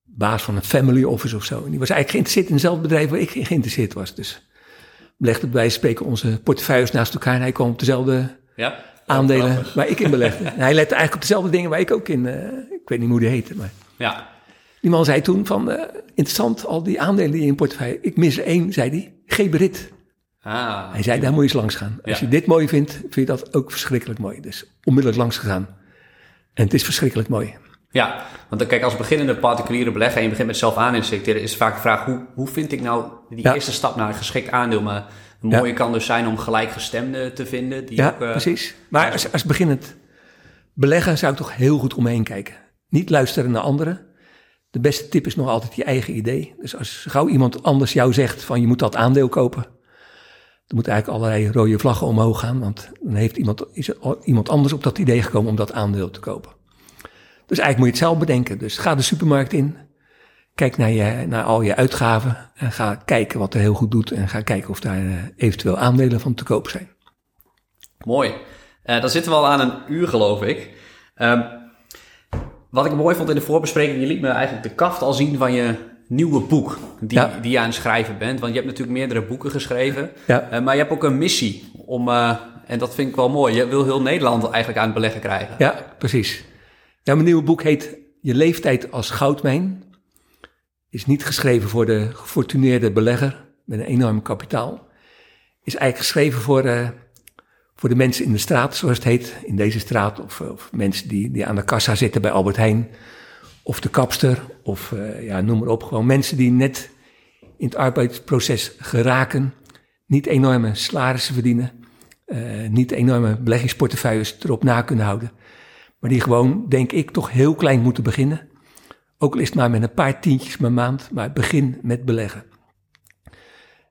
baas van een family office of zo. En die was eigenlijk geïnteresseerd in hetzelfde bedrijf waar ik geïnteresseerd was. Dus belegden wij spreken onze portefeuilles naast elkaar en hij kwam op dezelfde aandelen waar ik in belegde. En hij lette eigenlijk op dezelfde dingen waar ik ook in, ik weet niet hoe die heette, maar... Ja. Die man zei toen van, interessant, al die aandelen die je in portefeuille... Ik mis er één, zei hij, Geberit. Ah, hij zei, daar moet je eens langs gaan. Als je dit mooi vindt, vind je dat ook verschrikkelijk mooi. Dus onmiddellijk langs gegaan. En het is verschrikkelijk mooi. Ja, want kijk, als beginnende particuliere belegger... en je begint met zelf aan inselecteren... is vaak de vraag, hoe vind ik nou die eerste stap naar een geschikt aandeel? Maar een mooie kan dus zijn om gelijkgestemden te vinden. Die ook, precies. Maar als beginnend belegger zou ik toch heel goed om me heen kijken. Niet luisteren naar anderen. De beste tip is nog altijd je eigen idee. Dus als gauw iemand anders jou zegt van je moet dat aandeel kopen... er moeten eigenlijk allerlei rode vlaggen omhoog gaan... want dan is er iemand anders op dat idee gekomen om dat aandeel te kopen. Dus eigenlijk moet je het zelf bedenken. Dus ga de supermarkt in, kijk naar al je uitgaven... en ga kijken wat er heel goed doet... en ga kijken of daar eventueel aandelen van te koop zijn. Mooi. Dan zitten we al aan een uur, geloof ik. Wat ik mooi vond in de voorbespreking... je liet me eigenlijk de kaft al zien van je... nieuwe boek die je aan het schrijven bent. Want je hebt natuurlijk meerdere boeken geschreven. Ja. Maar je hebt ook een missie om... en dat vind ik wel mooi. Je wil heel Nederland eigenlijk aan het beleggen krijgen. Ja, precies. Ja, mijn nieuwe boek heet Je leeftijd als goudmijn. Is niet geschreven voor de gefortuneerde belegger... met een enorm kapitaal. Is eigenlijk geschreven voor de mensen in de straat, zoals het heet. In deze straat. Of mensen die aan de kassa zitten bij Albert Heijn... of de kapster, of noem maar op. Gewoon mensen die net in het arbeidsproces geraken. Niet enorme salarissen verdienen. Niet enorme beleggingsportefeuilles erop na kunnen houden. Maar die gewoon, denk ik, toch heel klein moeten beginnen. Ook al is het maar met een paar tientjes per maand. Maar begin met beleggen.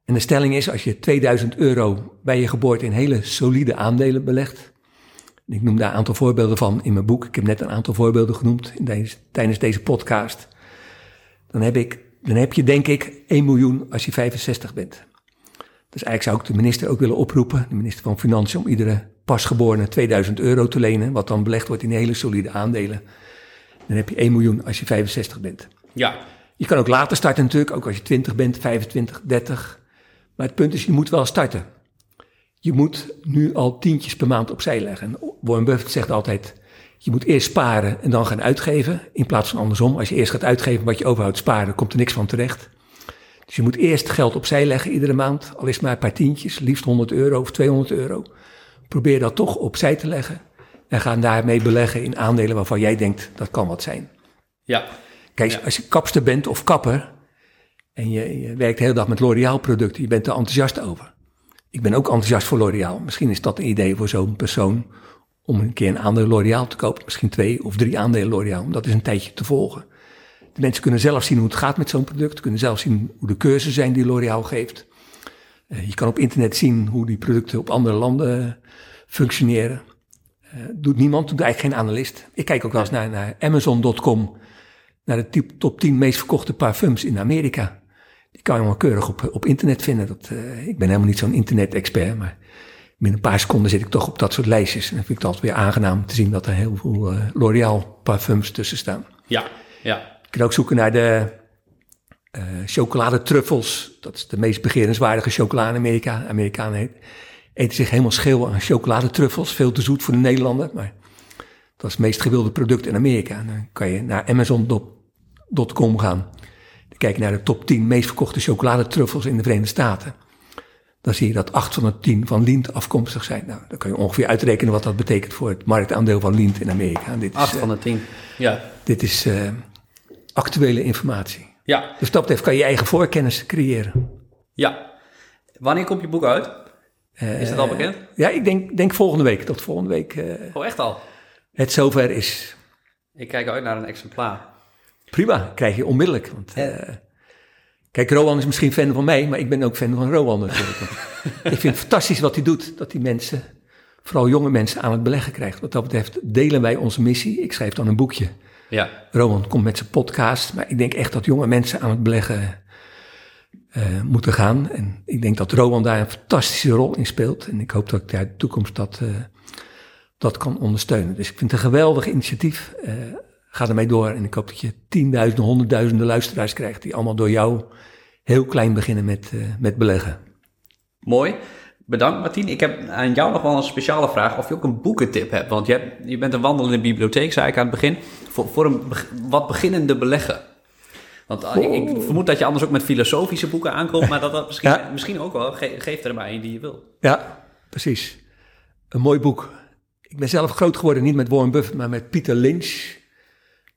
En de stelling is, als je 2000 euro bij je geboorte in hele solide aandelen belegt... Ik noem daar een aantal voorbeelden van in mijn boek. Ik heb net een aantal voorbeelden genoemd tijdens deze podcast. Dan heb je denk ik 1 miljoen als je 65 bent. Dus eigenlijk zou ik de minister ook willen oproepen, de minister van Financiën, om iedere pasgeborene 2000 euro te lenen, wat dan belegd wordt in hele solide aandelen. Dan heb je 1 miljoen als je 65 bent. Ja. Je kan ook later starten natuurlijk, ook als je 20 bent, 25, 30. Maar het punt is, je moet wel starten. Je moet nu al tientjes per maand opzij leggen. Warren Buffett zegt altijd, je moet eerst sparen en dan gaan uitgeven. In plaats van andersom, als je eerst gaat uitgeven wat je overhoudt sparen, komt er niks van terecht. Dus je moet eerst geld opzij leggen iedere maand. Al is het maar een paar tientjes, liefst 100 euro of 200 euro. Probeer dat toch opzij te leggen. En ga daarmee beleggen in aandelen waarvan jij denkt, dat kan wat zijn. Ja. Kijk, als je kapster bent of kapper en je werkt de hele dag met L'Oréal producten, je bent er enthousiast over. Ik ben ook enthousiast voor L'Oréal. Misschien is dat een idee voor zo'n persoon om een keer een aandeel L'Oréal te kopen. Misschien 2 of 3 aandelen L'Oréal, om dat eens een tijdje te volgen. De mensen kunnen zelf zien hoe het gaat met zo'n product. Kunnen zelf zien hoe de cursussen zijn die L'Oréal geeft. Je kan op internet zien hoe die producten op andere landen functioneren. Doet niemand, doet eigenlijk geen analist. Ik kijk ook wel eens naar Amazon.com, naar de top 10 meest verkochte parfums in Amerika. Die kan je allemaal keurig op internet vinden. Ik ben helemaal niet zo'n internet-expert, maar binnen een paar seconden zit ik toch op dat soort lijstjes. En dan vind ik het altijd weer aangenaam te zien dat er heel veel L'Oréal parfums tussen staan. Ja, ja. Je kan ook zoeken naar de chocoladetruffels. Dat is de meest begerenswaardige chocolade in Amerika. Amerikanen eten zich helemaal scheel aan chocoladetruffels. Veel te zoet voor de Nederlander, maar dat is het meest gewilde product in Amerika. Dan kan je naar Amazon.com gaan. Kijk naar de top 10 meest verkochte chocoladetruffels in de Verenigde Staten. Dan zie je dat 8 van de 10 van Lindt afkomstig zijn. Nou, dan kan je ongeveer uitrekenen wat dat betekent voor het marktaandeel van Lindt in Amerika. 8 van de 10, ja. Dit is actuele informatie. Ja. Dus dat betreft kan je je eigen voorkennis creëren. Ja. Wanneer komt je boek uit? Is dat al bekend? Ja, ik denk volgende week. Tot volgende week. Echt al? Het zover is. Ik kijk uit naar een exemplaar. Prima, krijg je onmiddellijk. Want, kijk, Rowan is misschien fan van mij, maar ik ben ook fan van Rowan natuurlijk. Ik vind het fantastisch wat hij doet, dat hij mensen, vooral jonge mensen, aan het beleggen krijgt. Wat dat betreft delen wij onze missie. Ik schrijf dan een boekje. Ja. Rowan komt met zijn podcast, maar ik denk echt dat jonge mensen aan het beleggen moeten gaan. En ik denk dat Rowan daar een fantastische rol in speelt. En ik hoop dat ik daar in de toekomst dat kan ondersteunen. Dus ik vind het een geweldig initiatief. Ga ermee door en ik hoop dat je 10.000, 100.000 luisteraars krijgt... die allemaal door jou heel klein beginnen met beleggen. Mooi. Bedankt, Martien. Ik heb aan jou nog wel een speciale vraag... of je ook een boekentip hebt. Want je bent een wandelende bibliotheek, zei ik aan het begin... voor een wat beginnende belegger. Want ik vermoed dat je anders ook met filosofische boeken aankomt, maar dat misschien, misschien ook wel. Geef er maar een die je wil. Ja, precies. Een mooi boek. Ik ben zelf groot geworden, niet met Warren Buffett, maar met Peter Lynch.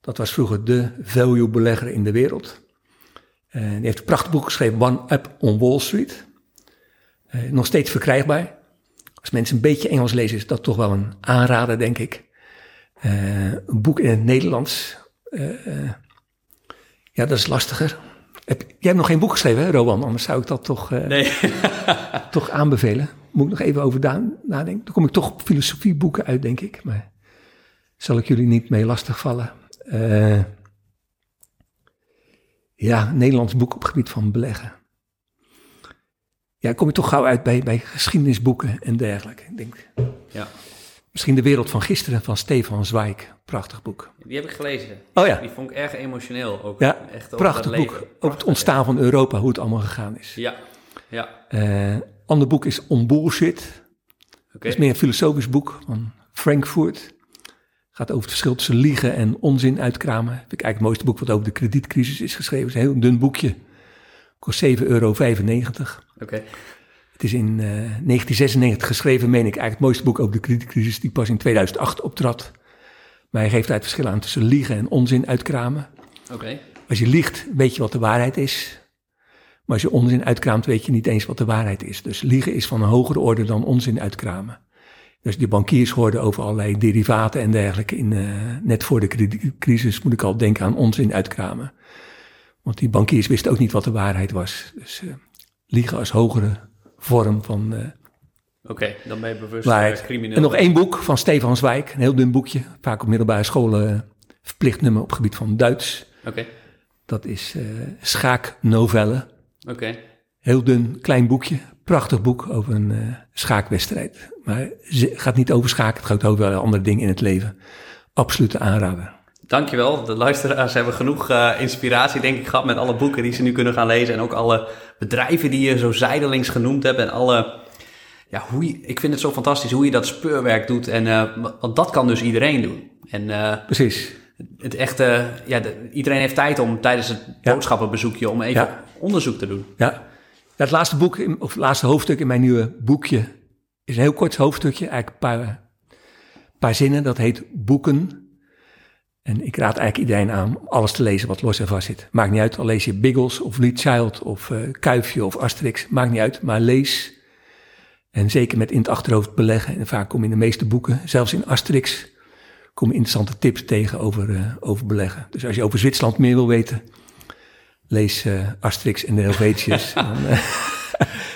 Dat was vroeger de value belegger in de wereld. Die heeft een prachtig boek geschreven, One Up on Wall Street. Nog steeds verkrijgbaar. Als mensen een beetje Engels lezen, is dat toch wel een aanrader, denk ik. Een boek in het Nederlands. Ja, dat is lastiger. Jij hebt nog geen boek geschreven, hè, Rowan? Anders zou ik dat toch, toch aanbevelen. Moet ik nog even over nadenken. Dan kom ik toch op filosofieboeken uit, denk ik. Maar zal ik jullie niet mee lastigvallen. Ja, Nederlands boek op het gebied van beleggen. Ja, kom je toch gauw uit bij geschiedenisboeken en dergelijke. Ik denk, ja. Misschien De Wereld van Gisteren van Stefan Zweig. Prachtig boek. Die heb ik gelezen. Oh ja. Die vond ik erg emotioneel ook. Ja, echt prachtig boek. Over het ontstaan van Europa, hoe het allemaal gegaan is. Ja, ja. Ander boek is On Bullshit. Okay. Dat is meer een filosofisch boek van Frankfurt. Gaat over het verschil tussen liegen en onzin uitkramen. Vind ik eigenlijk het mooiste boek wat over de kredietcrisis is geschreven. Het is een heel dun boekje. Kost €7,95. Okay. Het is in 1996 geschreven, meen ik. Eigenlijk het mooiste boek over de kredietcrisis die pas in 2008 optrad. Maar hij geeft daar het verschil aan tussen liegen en onzin uitkramen. Okay. Als je liegt, weet je wat de waarheid is. Maar als je onzin uitkraamt, weet je niet eens wat de waarheid is. Dus liegen is van een hogere orde dan onzin uitkramen. Dus die bankiers hoorden over allerlei derivaten en dergelijke. Net voor de kredietcrisis moet ik al denken aan onzin uitkramen. Want die bankiers wisten ook niet wat de waarheid was. Dus liegen als hogere vorm van... Oké, dan ben je bewust crimineel. En nog één boek van Stefan Zweig. Een heel dun boekje. Vaak op middelbare scholen verplicht nummer op het gebied van Duits. Okay. Dat is schaaknovellen. Okay. Heel dun, klein boekje. Prachtig boek over een schaakwedstrijd. Maar het gaat niet over schaak. Het gaat over wel andere dingen in het leven. Absolute aanrader. Dankjewel. De luisteraars hebben genoeg inspiratie, denk ik, gehad met alle boeken die ze nu kunnen gaan lezen. En ook alle bedrijven die je zo zijdelings genoemd hebt. En alle... Ja, ik vind het zo fantastisch hoe je dat speurwerk doet. Want dat kan dus iedereen doen. Precies. Het echte... Ja, iedereen heeft tijd om tijdens het boodschappenbezoekje om even onderzoek te doen. Ja. Het laatste boek, of het laatste hoofdstuk in mijn nieuwe boekje is een heel kort hoofdstukje, eigenlijk een paar zinnen. Dat heet Boeken. En ik raad eigenlijk iedereen aan om alles te lezen wat los en vast zit. Maakt niet uit, al lees je Biggles of Lee Child of Kuifje of Asterix. Maakt niet uit, maar lees. En zeker met in het achterhoofd beleggen. En vaak kom je in de meeste boeken, zelfs in Asterix, kom je interessante tips tegen over beleggen. Dus als je over Zwitserland meer wil weten, lees Asterix en de Helvetiërs.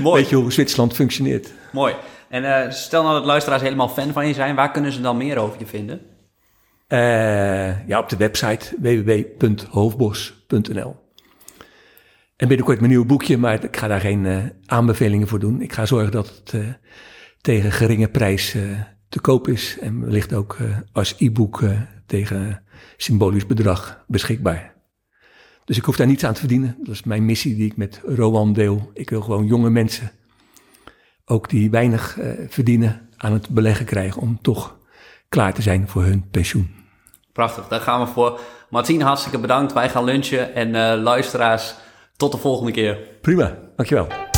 Weet je hoe Zwitserland functioneert. Mooi. En stel nou dat luisteraars helemaal fan van je zijn. Waar kunnen ze dan meer over je vinden? Op de website www.hoofdbos.nl. En binnenkort mijn nieuwe boekje, maar ik ga daar geen aanbevelingen voor doen. Ik ga zorgen dat het tegen geringe prijs te koop is. En wellicht ook als e-book tegen symbolisch bedrag beschikbaar. Dus ik hoef daar niets aan te verdienen. Dat is mijn missie die ik met Rowan deel. Ik wil gewoon jonge mensen, ook die weinig verdienen, aan het beleggen krijgen om toch klaar te zijn voor hun pensioen. Prachtig, daar gaan we voor. Martien, hartstikke bedankt. Wij gaan lunchen en luisteraars, tot de volgende keer. Prima, dankjewel.